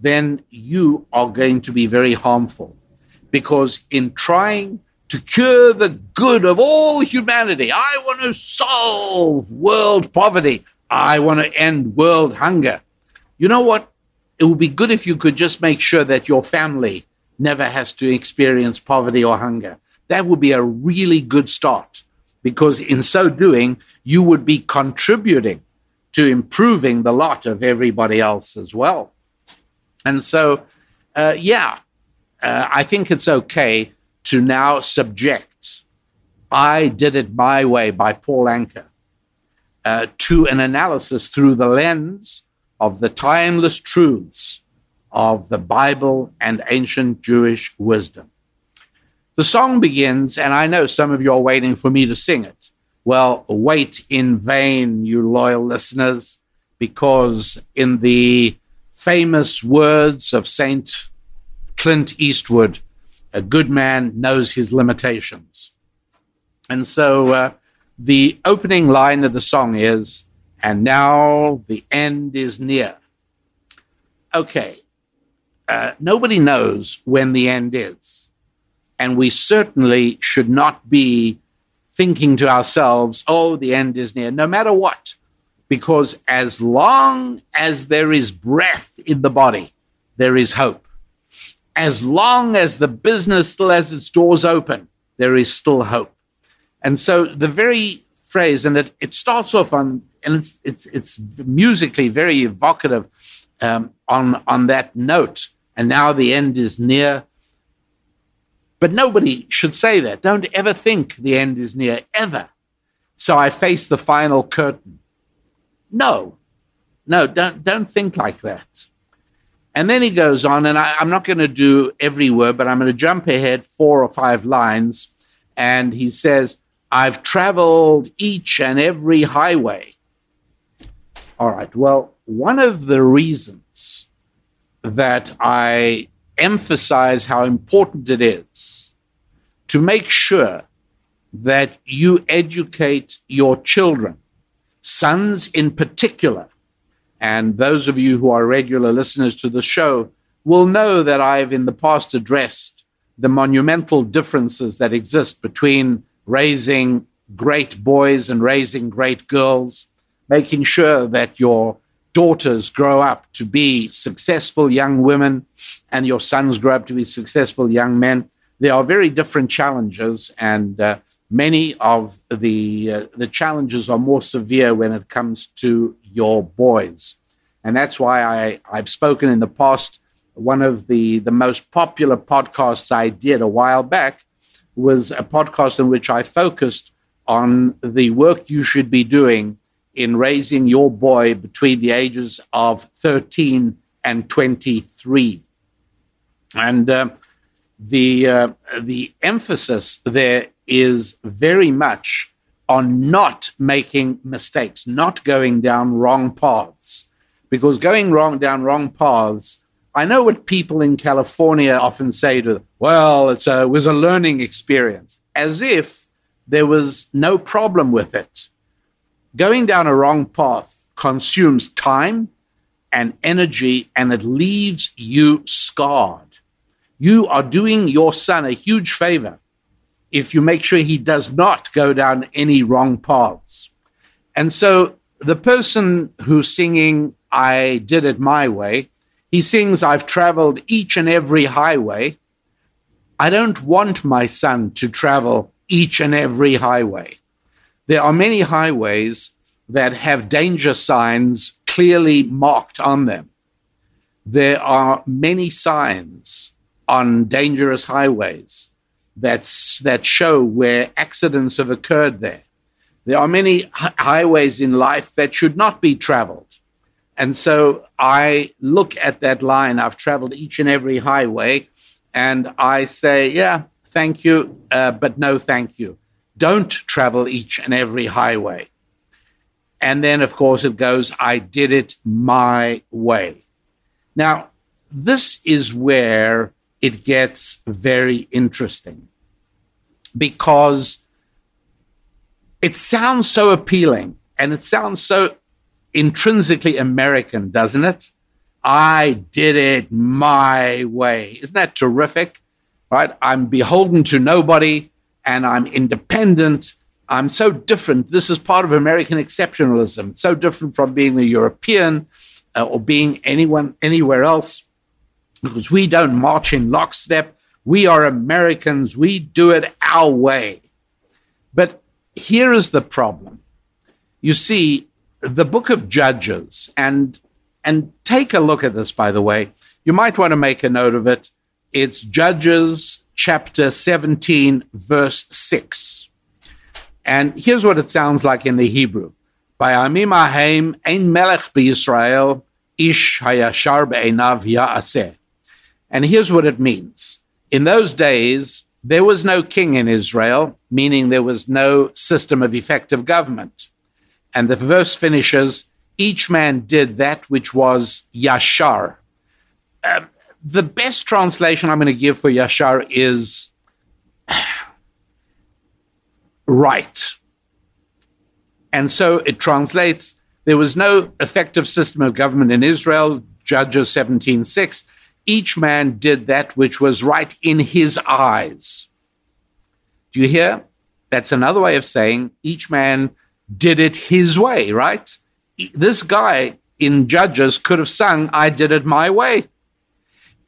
then you are going to be very harmful. Because in trying to cure the good of all humanity, I want to solve world poverty, I want to end world hunger. You know what? It would be good if you could just make sure that your family never has to experience poverty or hunger. That would be a really good start, because in so doing, you would be contributing to improving the lot of everybody else as well. And so, I think it's okay to now subject I Did It My Way by Paul Anka to an analysis through the lens of the timeless truths of the Bible and ancient Jewish wisdom. The song begins, and I know some of you are waiting for me to sing it. Well, wait in vain, you loyal listeners, because in the famous words of St. Clint Eastwood, a good man knows his limitations. And so the opening line of the song is, and now the end is near. Okay, nobody knows when the end is. And we certainly should not be thinking to ourselves, oh, the end is near, no matter what. Because as long as there is breath in the body, there is hope. As long as the business still has its doors open, there is still hope. And so the very phrase, and it starts off on, and it's musically very evocative on that note, and now the end is near. But nobody should say that. Don't ever think the end is near, ever. So I face the final curtain. No, don't think like that. And then he goes on, and I'm not going to do every word, but I'm going to jump ahead 4 or 5 lines. And he says, I've traveled each and every highway. All right, well, one of the reasons that I emphasize how important it is to make sure that you educate your children, sons in particular, and those of you who are regular listeners to the show will know that I've in the past addressed the monumental differences that exist between raising great boys and raising great girls, making sure that your daughters grow up to be successful young women and your sons grow up to be successful young men. There are very different challenges, and many of the challenges are more severe when it comes to your boys. And that's why I've spoken in the past. One of the most popular podcasts I did a while back was a podcast in which I focused on the work you should be doing in raising your boy between the ages of 13 and 23. And the emphasis there is very much on not making mistakes, not going down wrong paths, because going down wrong paths, I know what people in California often say to them, well, it was a learning experience, as if there was no problem with it. Going down a wrong path consumes time and energy, and it leaves you scarred. You are doing your son a huge favor if you make sure he does not go down any wrong paths. And so the person who's singing, I Did It My Way, he sings, I've traveled each and every highway. I don't want my son to travel each and every highway. There are many highways that have danger signs clearly marked on them. There are many signs on dangerous highways that show where accidents have occurred there. There are many highways in life that should not be traveled. And so I look at that line, I've traveled each and every highway, and I say, yeah, thank you, but no thank you. Don't travel each and every highway. And then, of course, it goes, I did it my way. Now, this is where it gets very interesting, because it sounds so appealing and it sounds so intrinsically American, doesn't it? I did it my way. Isn't that terrific? Right? I'm beholden to nobody and I'm independent. I'm so different. This is part of American exceptionalism. It's so different from being the European or being anyone anywhere else, because we don't march in lockstep. We are Americans. We do it our way. But here is the problem. You see, the book of Judges, and take a look at this, by the way. You might want to make a note of it. It's Judges chapter 17, verse 6. And here's what it sounds like in the Hebrew. Ba'amim ha'hem ein melech b'Yisrael ish hayashar be'einav ya'aseh. And here's what it means. In those days, there was no king in Israel, meaning there was no system of effective government. And the verse finishes, each man did that which was yashar. The best translation I'm going to give for yashar is right. And so it translates, there was no effective system of government in Israel, Judges 17:6. Each man did that which was right in his eyes. Do you hear? That's another way of saying each man did it his way, right? This guy in Judges could have sung, I did it my way.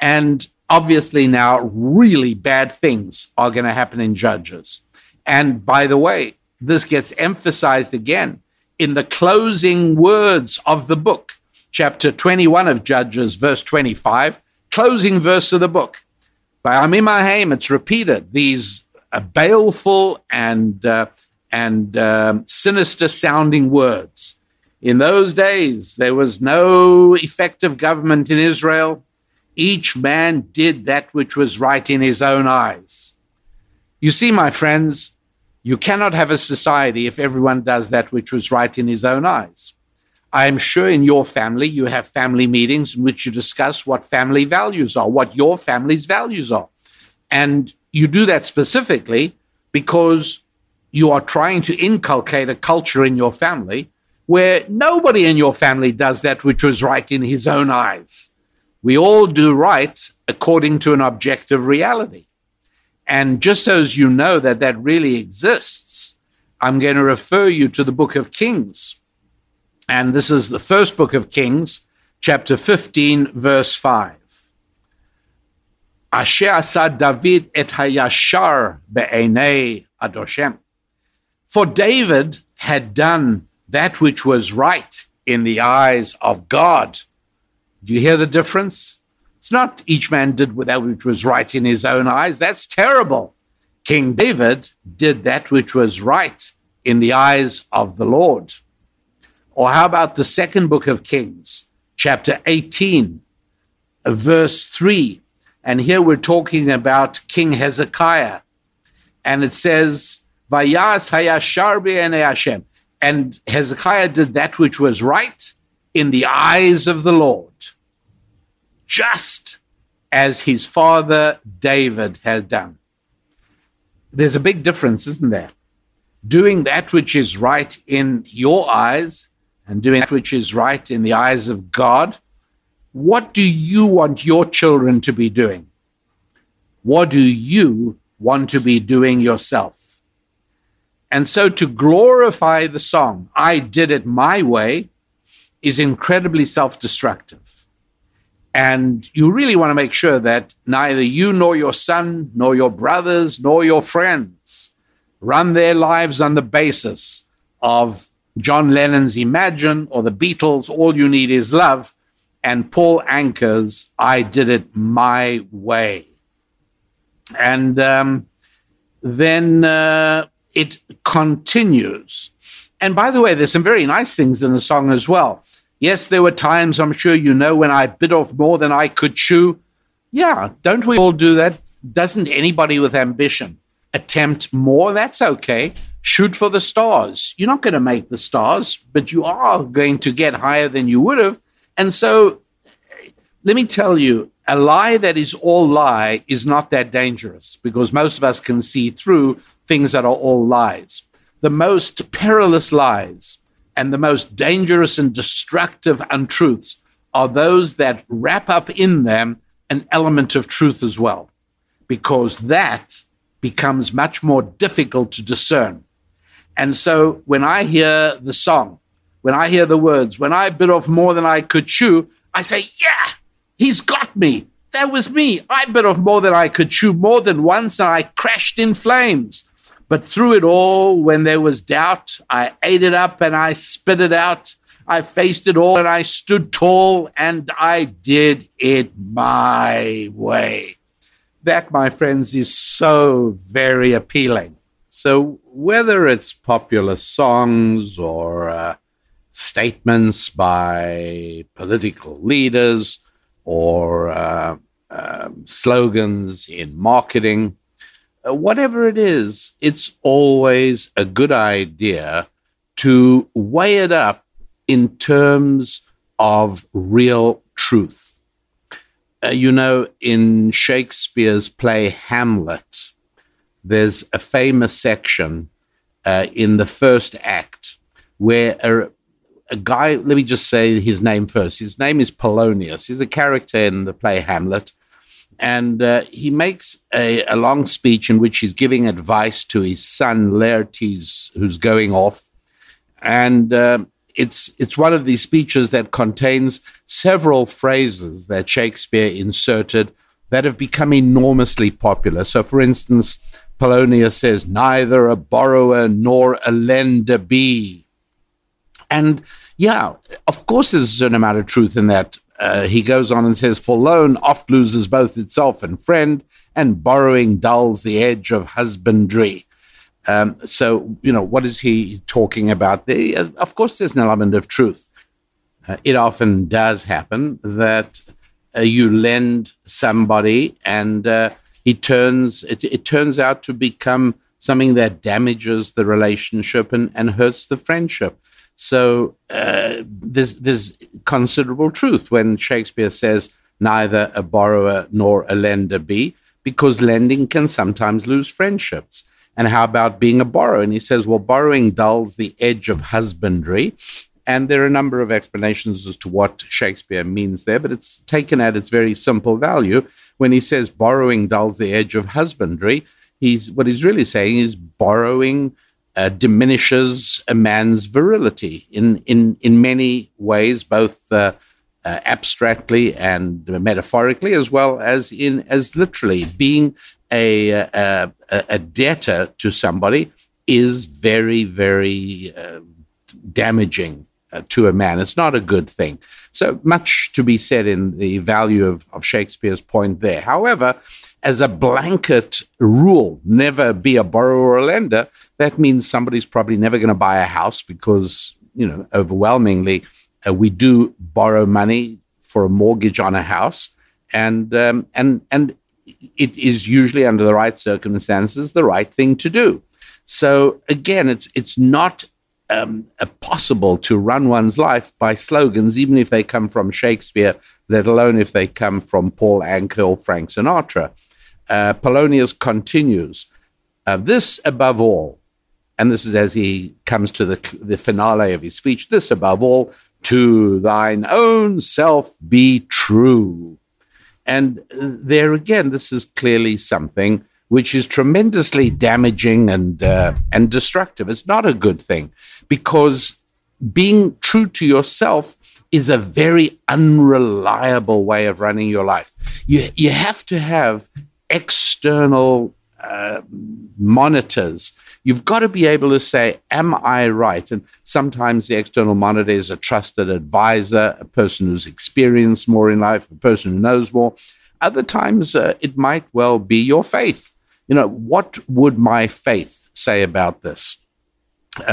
And obviously now really bad things are going to happen in Judges. And by the way, this gets emphasized again in the closing words of the book, chapter 21 of Judges, verse 25, closing verse of the book. By Amimahem, it's repeated, these baleful and sinister-sounding words. In those days, there was no effective government in Israel. Each man did that which was right in his own eyes. You see, my friends, you cannot have a society if everyone does that which was right in his own eyes. I am sure in your family, you have family meetings in which you discuss what family values are, what your family's values are. And you do that specifically because you are trying to inculcate a culture in your family where nobody in your family does that which was right in his own eyes. We all do right according to an objective reality. And just so as you know that that really exists, I'm going to refer you to the book of Kings. And this is the first book of Kings, chapter 15, verse 5. Asher asad David et hayashar be'enei Adoshem. For David had done that which was right in the eyes of God. Do you hear the difference? It's not each man did that which was right in his own eyes. That's terrible. King David did that which was right in the eyes of the Lord. Or how about the second book of Kings, chapter 18, verse 3? And here we're talking about King Hezekiah. And it says, Vayas hayashar b'enei Hashem. And Hezekiah did that which was right in the eyes of the Lord, just as his father David had done. There's a big difference, isn't there? Doing that which is right in your eyes and doing that which is right in the eyes of God. What do you want your children to be doing? What do you want to be doing yourself? And so to glorify the song, I Did It My Way, is incredibly self-destructive. And you really want to make sure that neither you nor your son, nor your brothers, nor your friends run their lives on the basis of John Lennon's Imagine or the Beatles' All You Need Is Love, and Paul Anka's I Did It My Way. And then it continues. And by the way, there's some very nice things in the song as well. Yes, there were times, I'm sure you know, when I bit off more than I could chew. Yeah, don't we all do that? Doesn't anybody with ambition attempt more? That's okay. Shoot for the stars. You're not going to make the stars, but you are going to get higher than you would have. And so, let me tell you, a lie that is all lie is not that dangerous, because most of us can see through things that are all lies. The most perilous lies and the most dangerous and destructive untruths are those that wrap up in them an element of truth as well, because that becomes much more difficult to discern. And so, when I hear the song, when I hear the words, when I bit off more than I could chew, I say, yeah, he's got me. That was me. I bit off more than I could chew more than once, and I crashed in flames. But through it all, when there was doubt, I ate it up and I spit it out. I faced it all and I stood tall and I did it my way. That, my friends, is so very appealing. So whether it's popular songs or statements by political leaders or slogans in marketing, whatever it is, it's always a good idea to weigh it up in terms of real truth. You know, in Shakespeare's play Hamlet, there's a famous section in the first act where a guy, let me just say his name first. His name is Polonius. He's a character in the play Hamlet. And he makes a long speech in which he's giving advice to his son, Laertes, who's going off. And it's one of these speeches that contains several phrases that Shakespeare inserted that have become enormously popular. So, for instance, Polonius says, neither a borrower nor a lender be. And yeah, of course, there's an amount of truth in that. He goes on and says, for loan oft loses both itself and friend, and borrowing dulls the edge of husbandry. So, you know, what is he talking about there? Of course, there's an element of truth. It often does happen that you lend somebody and it turns out to become something that damages the relationship and hurts the friendship. So there's considerable truth when Shakespeare says neither a borrower nor a lender be, because lending can sometimes lose friendships. And how about being a borrower? And he says, well, borrowing dulls the edge of husbandry. And there are a number of explanations as to what Shakespeare means there, but it's taken at its very simple value. When he says borrowing dulls the edge of husbandry, what he's really saying is borrowing diminishes a man's virility in many ways, both abstractly and metaphorically, as well as literally. Being a debtor to somebody is very, very damaging to a man. It's not a good thing. So much to be said in the value of Shakespeare's point there. However, as a blanket rule, never be a borrower or a lender, that means somebody's probably never going to buy a house because, you know, overwhelmingly we do borrow money for a mortgage on a house. and it is usually, under the right circumstances, the right thing to do. So again, it's not possible to run one's life by slogans, even if they come from Shakespeare, let alone if they come from Paul Anka or Frank Sinatra. Polonius continues, this above all, and this is as he comes to the finale of his speech, this above all, to thine own self be true. And there again, this is clearly something which is tremendously damaging and destructive. It's not a good thing, because being true to yourself is a very unreliable way of running your life. You have to have external monitors. You've got to be able to say, am I right? And sometimes the external monitor is a trusted advisor, a person who's experienced more in life, a person who knows more. Other times, it might well be your faith. You know, what would my faith say about this?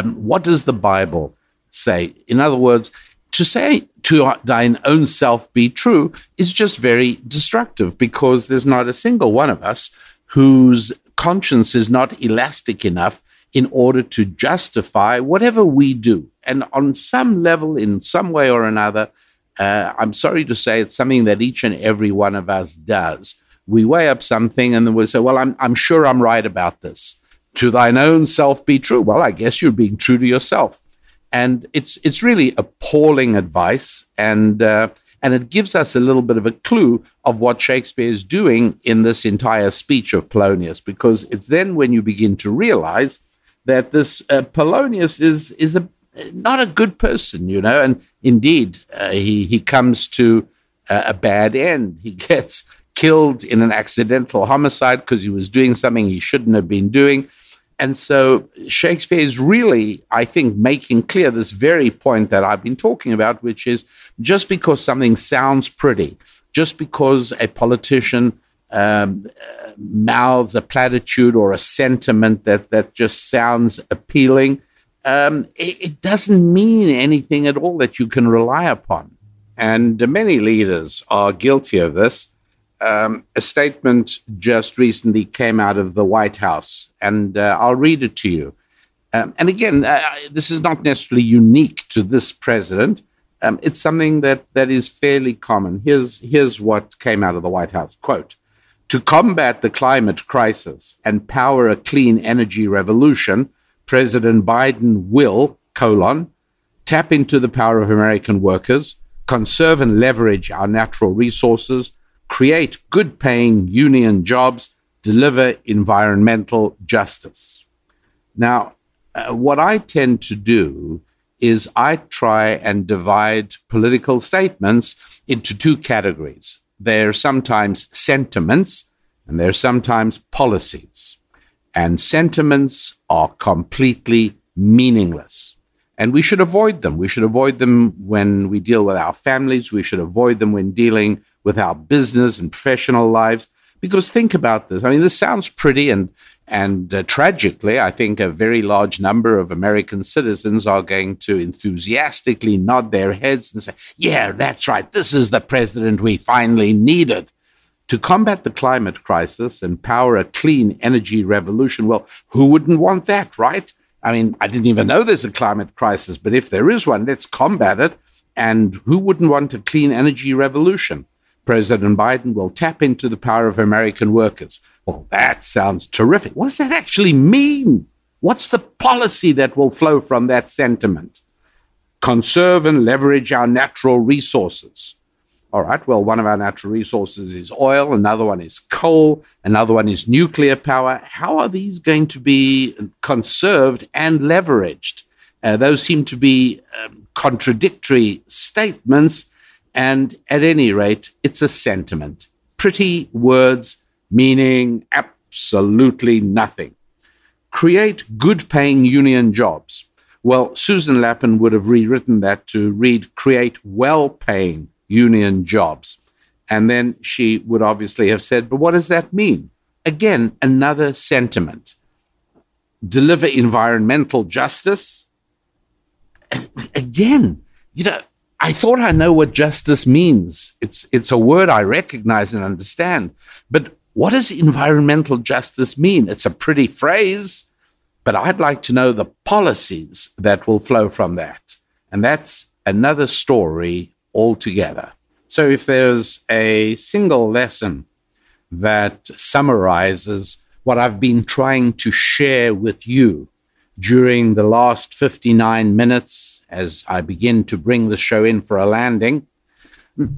What does the Bible say? In other words, to say to thine own self be true is just very destructive, because there's not a single one of us whose conscience is not elastic enough in order to justify whatever we do. And on some level, in some way or another, I'm sorry to say, it's something that each and every one of us does. We weigh up something and then we say, well, I'm sure I'm right about this. To thine own self be true. Well, I guess you're being true to yourself. And it's really appalling advice, and it gives us a little bit of a clue of what Shakespeare is doing in this entire speech of Polonius, because it's then when you begin to realize that this Polonius is not a good person, you know, and indeed, he comes to a bad end. He gets killed in an accidental homicide because he was doing something he shouldn't have been doing. And so Shakespeare is really, I think, making clear this very point that I've been talking about, which is just because something sounds pretty, just because a politician mouths a platitude or a sentiment that just sounds appealing, it doesn't mean anything at all that you can rely upon. And many leaders are guilty of this. A statement just recently came out of the White House, and I'll read it to you. And again, this is not necessarily unique to this president. It's something that is fairly common. Here's what came out of the White House. Quote, "To combat the climate crisis and power a clean energy revolution, President Biden will, tap into the power of American workers, conserve and leverage our natural resources, create good-paying union jobs, deliver environmental justice." Now, what I tend to do is I try and divide political statements into two categories. They're sometimes sentiments, and they're sometimes policies. And sentiments are completely meaningless. And we should avoid them. We should avoid them when we deal with our families. We should avoid them when dealing with our business and professional lives, because think about this. I mean, this sounds pretty, and tragically, I think a very large number of American citizens are going to enthusiastically nod their heads and say, yeah, that's right, this is the president we finally needed. To combat the climate crisis and power a clean energy revolution, well, who wouldn't want that, right? I mean, I didn't even know there's a climate crisis, but if there is one, let's combat it. And who wouldn't want a clean energy revolution? President Biden will tap into the power of American workers. Well, that sounds terrific. What does that actually mean? What's the policy that will flow from that sentiment? Conserve and leverage our natural resources. All right, well, one of our natural resources is oil, another one is coal, another one is nuclear power. How are these going to be conserved and leveraged? Those seem to be contradictory statements. And at any rate, it's a sentiment. Pretty words meaning absolutely nothing. Create good-paying union jobs. Well, Susan Lapin would have rewritten that to read, create well-paying union jobs. And then she would obviously have said, but what does that mean? Again, another sentiment. Deliver environmental justice. Again, you know, I thought I know what justice means. It's a word I recognize and understand. But what does environmental justice mean? It's a pretty phrase, but I'd like to know the policies that will flow from that. And that's another story altogether. So if there's a single lesson that summarizes what I've been trying to share with you during the last 59 minutes as I begin to bring the show in for a landing,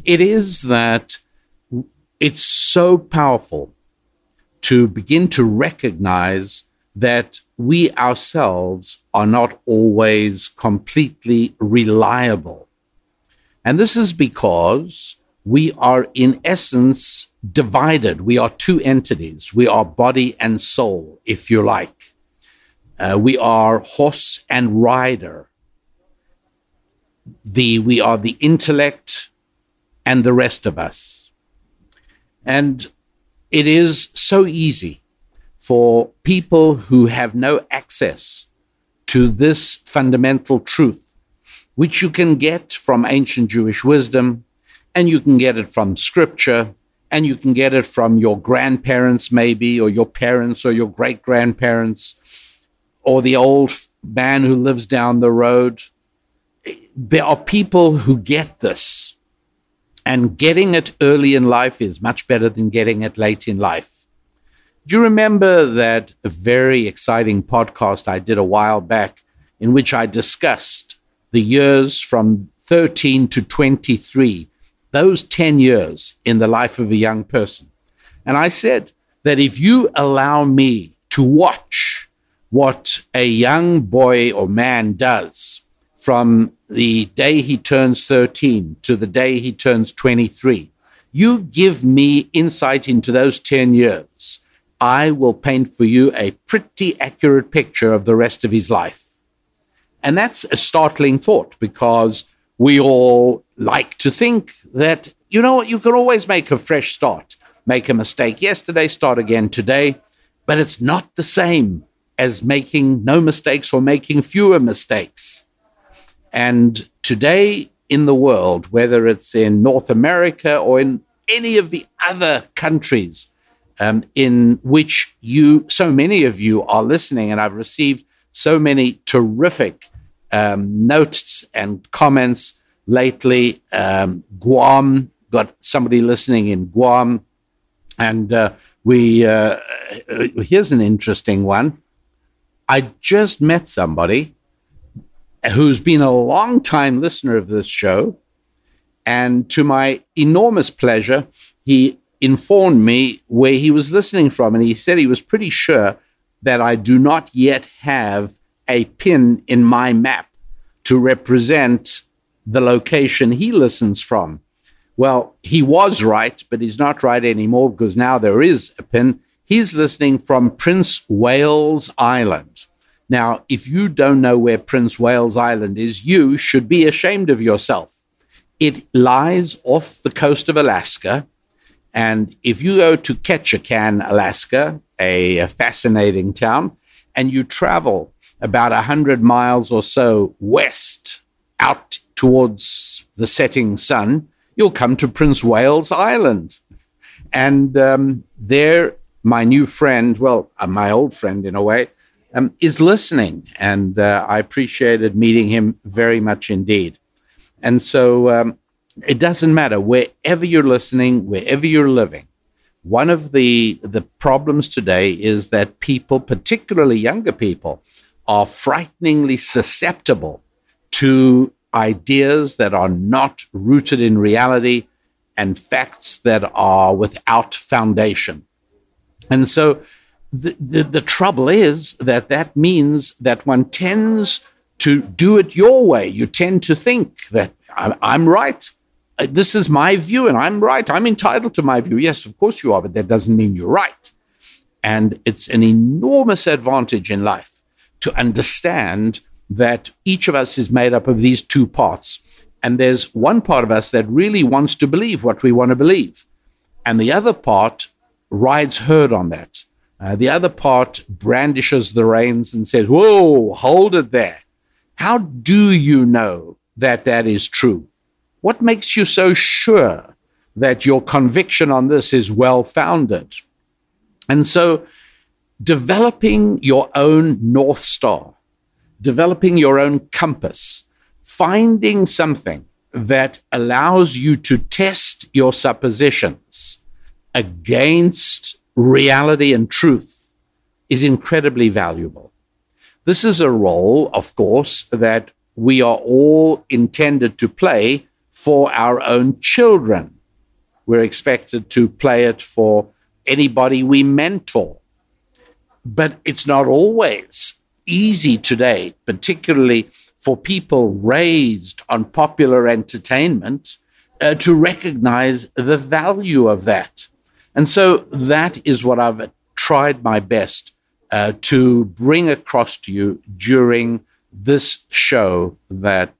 it is that it's so powerful to begin to recognize that we ourselves are not always completely reliable. And this is because we are, in essence, divided. We are two entities. We are body and soul, if you like. We are horse and rider. We are the intellect and the rest of us. And it is so easy for people who have no access to this fundamental truth, which you can get from ancient Jewish wisdom, and you can get it from scripture, and you can get it from your grandparents maybe, or your parents, or your great-grandparents, or the old man who lives down the road. There are people who get this, and getting it early in life is much better than getting it late in life. Do you remember that very exciting podcast I did a while back in which I discussed the years from 13 to 23, those 10 years in the life of a young person? And I said that if you allow me to watch what a young boy or man does from the day he turns 13 to the day he turns 23, you give me insight into those 10 years, I will paint for you a pretty accurate picture of the rest of his life. And that's a startling thought, because we all like to think that, you know what, you can always make a fresh start, make a mistake yesterday, start again today, but it's not the same as making no mistakes or making fewer mistakes. And today in the world, whether it's in North America or in any of the other countries in which so many of you are listening, and I've received so many terrific notes and comments lately. Guam, got somebody listening in Guam, and here's an interesting one. I just met somebody who's been a long-time listener of this show, and to my enormous pleasure, he informed me where he was listening from, and he said he was pretty sure that I do not yet have a pin in my map to represent the location he listens from. Well, he was right, but he's not right anymore, because now there is a pin. He's listening from Prince Wales Island. Now, if you don't know where Prince Wales Island is, you should be ashamed of yourself. It lies off the coast of Alaska. And if you go to Ketchikan, Alaska, a fascinating town, and you travel about 100 miles or so west out towards the setting sun, you'll come to Prince Wales Island. And there, my new friend, well, my old friend in a way, is listening. And I appreciated meeting him very much indeed. And so it doesn't matter wherever you're listening, wherever you're living. One of the problems today is that people, particularly younger people, are frighteningly susceptible to ideas that are not rooted in reality and facts that are without foundation. And so the trouble is that means that one tends to do it your way. You tend to think that I'm right. This is my view and I'm right. I'm entitled to my view. Yes, of course you are, but that doesn't mean you're right. And it's an enormous advantage in life to understand that each of us is made up of these two parts. And there's one part of us that really wants to believe what we want to believe. And the other part rides herd on that. The other part brandishes the reins and says, whoa, hold it there. How do you know that that is true? What makes you so sure that your conviction on this is well-founded? And so developing your own North Star, developing your own compass, finding something that allows you to test your suppositions against reality and truth is incredibly valuable. This is a role, of course, that we are all intended to play for our own children. We're expected to play it for anybody we mentor. But it's not always easy today, particularly for people raised on popular entertainment, to recognize the value of that. And so that is what I've tried my best to bring across to you during this show that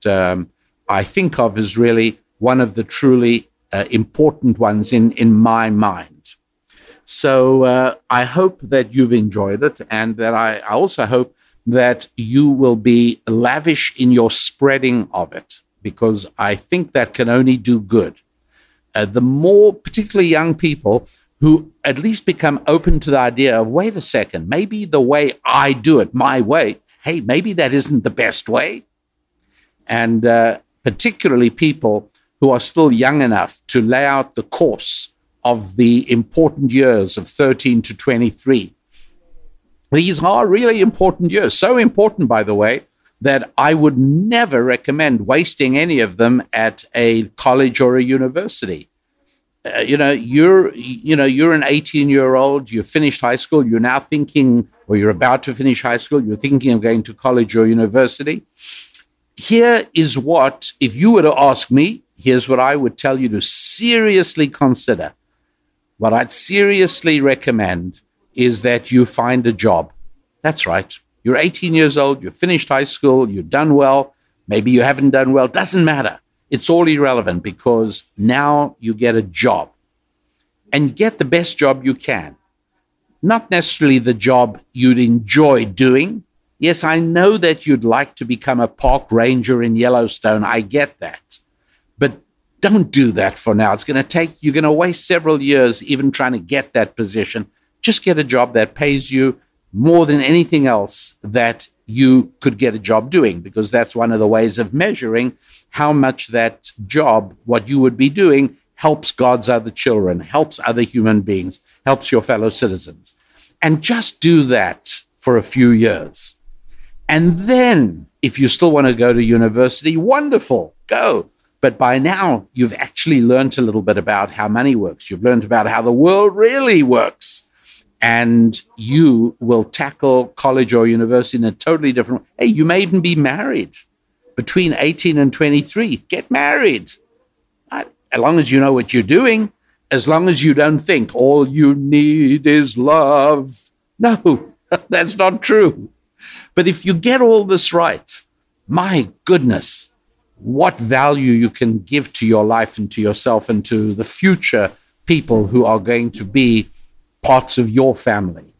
I think of as really one of the truly important ones in my mind. So I hope that you've enjoyed it, and that I also hope that you will be lavish in your spreading of it, because I think that can only do good. The more, particularly young people, who at least become open to the idea of, wait a second, maybe the way I do it, my way, hey, maybe that isn't the best way. And particularly people who are still young enough to lay out the course of the important years of 13 to 23. These are really important years, so important, by the way, that I would never recommend wasting any of them at a college or a university. You're an 18-year-old, you finished high school, you're now thinking, or you're about to finish high school, you're thinking of going to college or university. Here is what, if you were to ask me, here's what I would tell you to seriously consider. What I'd seriously recommend is that you find a job. That's right. You're 18 years old, you've finished high school, you've done well, maybe you haven't done well, doesn't matter. It's all irrelevant, because now you get a job, and get the best job you can. Not necessarily the job you'd enjoy doing. Yes, I know that you'd like to become a park ranger in Yellowstone. I get that. But don't do that for now. It's going to take, you're going to waste several years even trying to get that position. Just get a job that pays you more than anything else that you could get a job doing, because that's one of the ways of measuring how much that job, what you would be doing, helps God's other children, helps other human beings, helps your fellow citizens. And just do that for a few years. And then, if you still want to go to university, wonderful, go. But by now, you've actually learned a little bit about how money works. You've learned about how the world really works. And you will tackle college or university in a totally different way. Hey, you may even be married between 18 and 23. Get married. As long as you know what you're doing, as long as you don't think all you need is love. No, that's not true. But if you get all this right, my goodness, what value you can give to your life and to yourself and to the future people who are going to be parts of your family.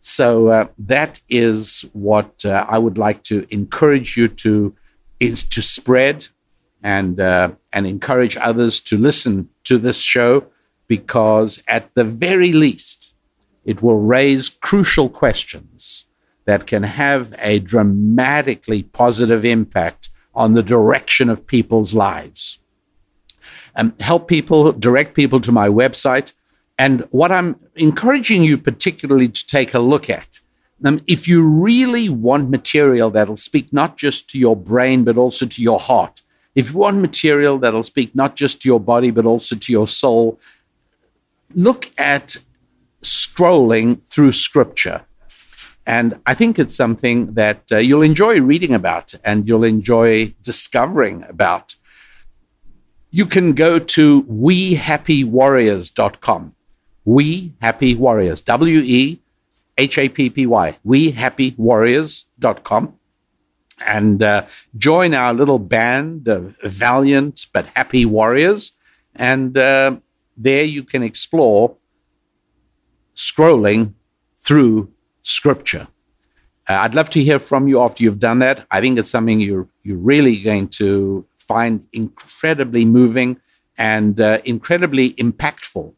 So that is what I would like to encourage you to, is to spread and encourage others to listen to this show, because at the very least, it will raise crucial questions that can have a dramatically positive impact on the direction of people's lives. Help people, direct people to my website. And what I'm encouraging you particularly to take a look at, if you really want material that'll speak not just to your brain, but also to your heart, if you want material that'll speak not just to your body, but also to your soul, look at Scrolling Through Scripture. And I think it's something that you'll enjoy reading about and you'll enjoy discovering about. You can go to wehappywarriors.com. We Happy Warriors, WEHAPPY, wehappywarriors.com. And join our little band of valiant but happy warriors. And there you can explore Scrolling Through Scripture. I'd love to hear from you after you've done that. I think it's something you're really going to find incredibly moving and incredibly impactful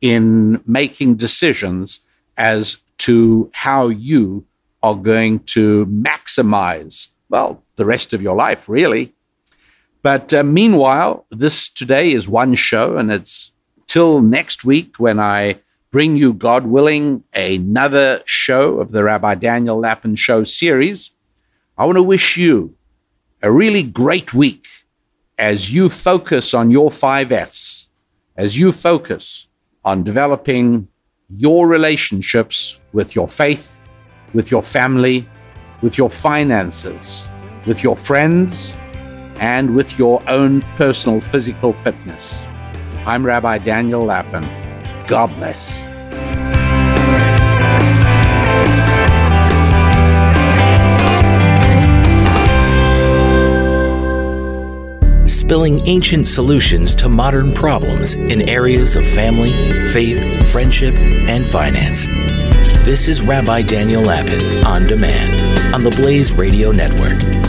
in making decisions as to how you are going to maximize, well, the rest of your life, really. But meanwhile, this today is one show, and it's till next week when I bring you, God willing, another show of the Rabbi Daniel Lapin Show series. I want to wish you a really great week as you focus on your 5 Fs, as you focus on developing your relationships with your faith, with your family, with your finances, with your friends, and with your own personal physical fitness. I'm Rabbi Daniel Lapin. God bless. Spilling ancient solutions to modern problems in areas of family, faith, friendship, and finance. This is Rabbi Daniel Lapin On Demand on the Blaze Radio Network.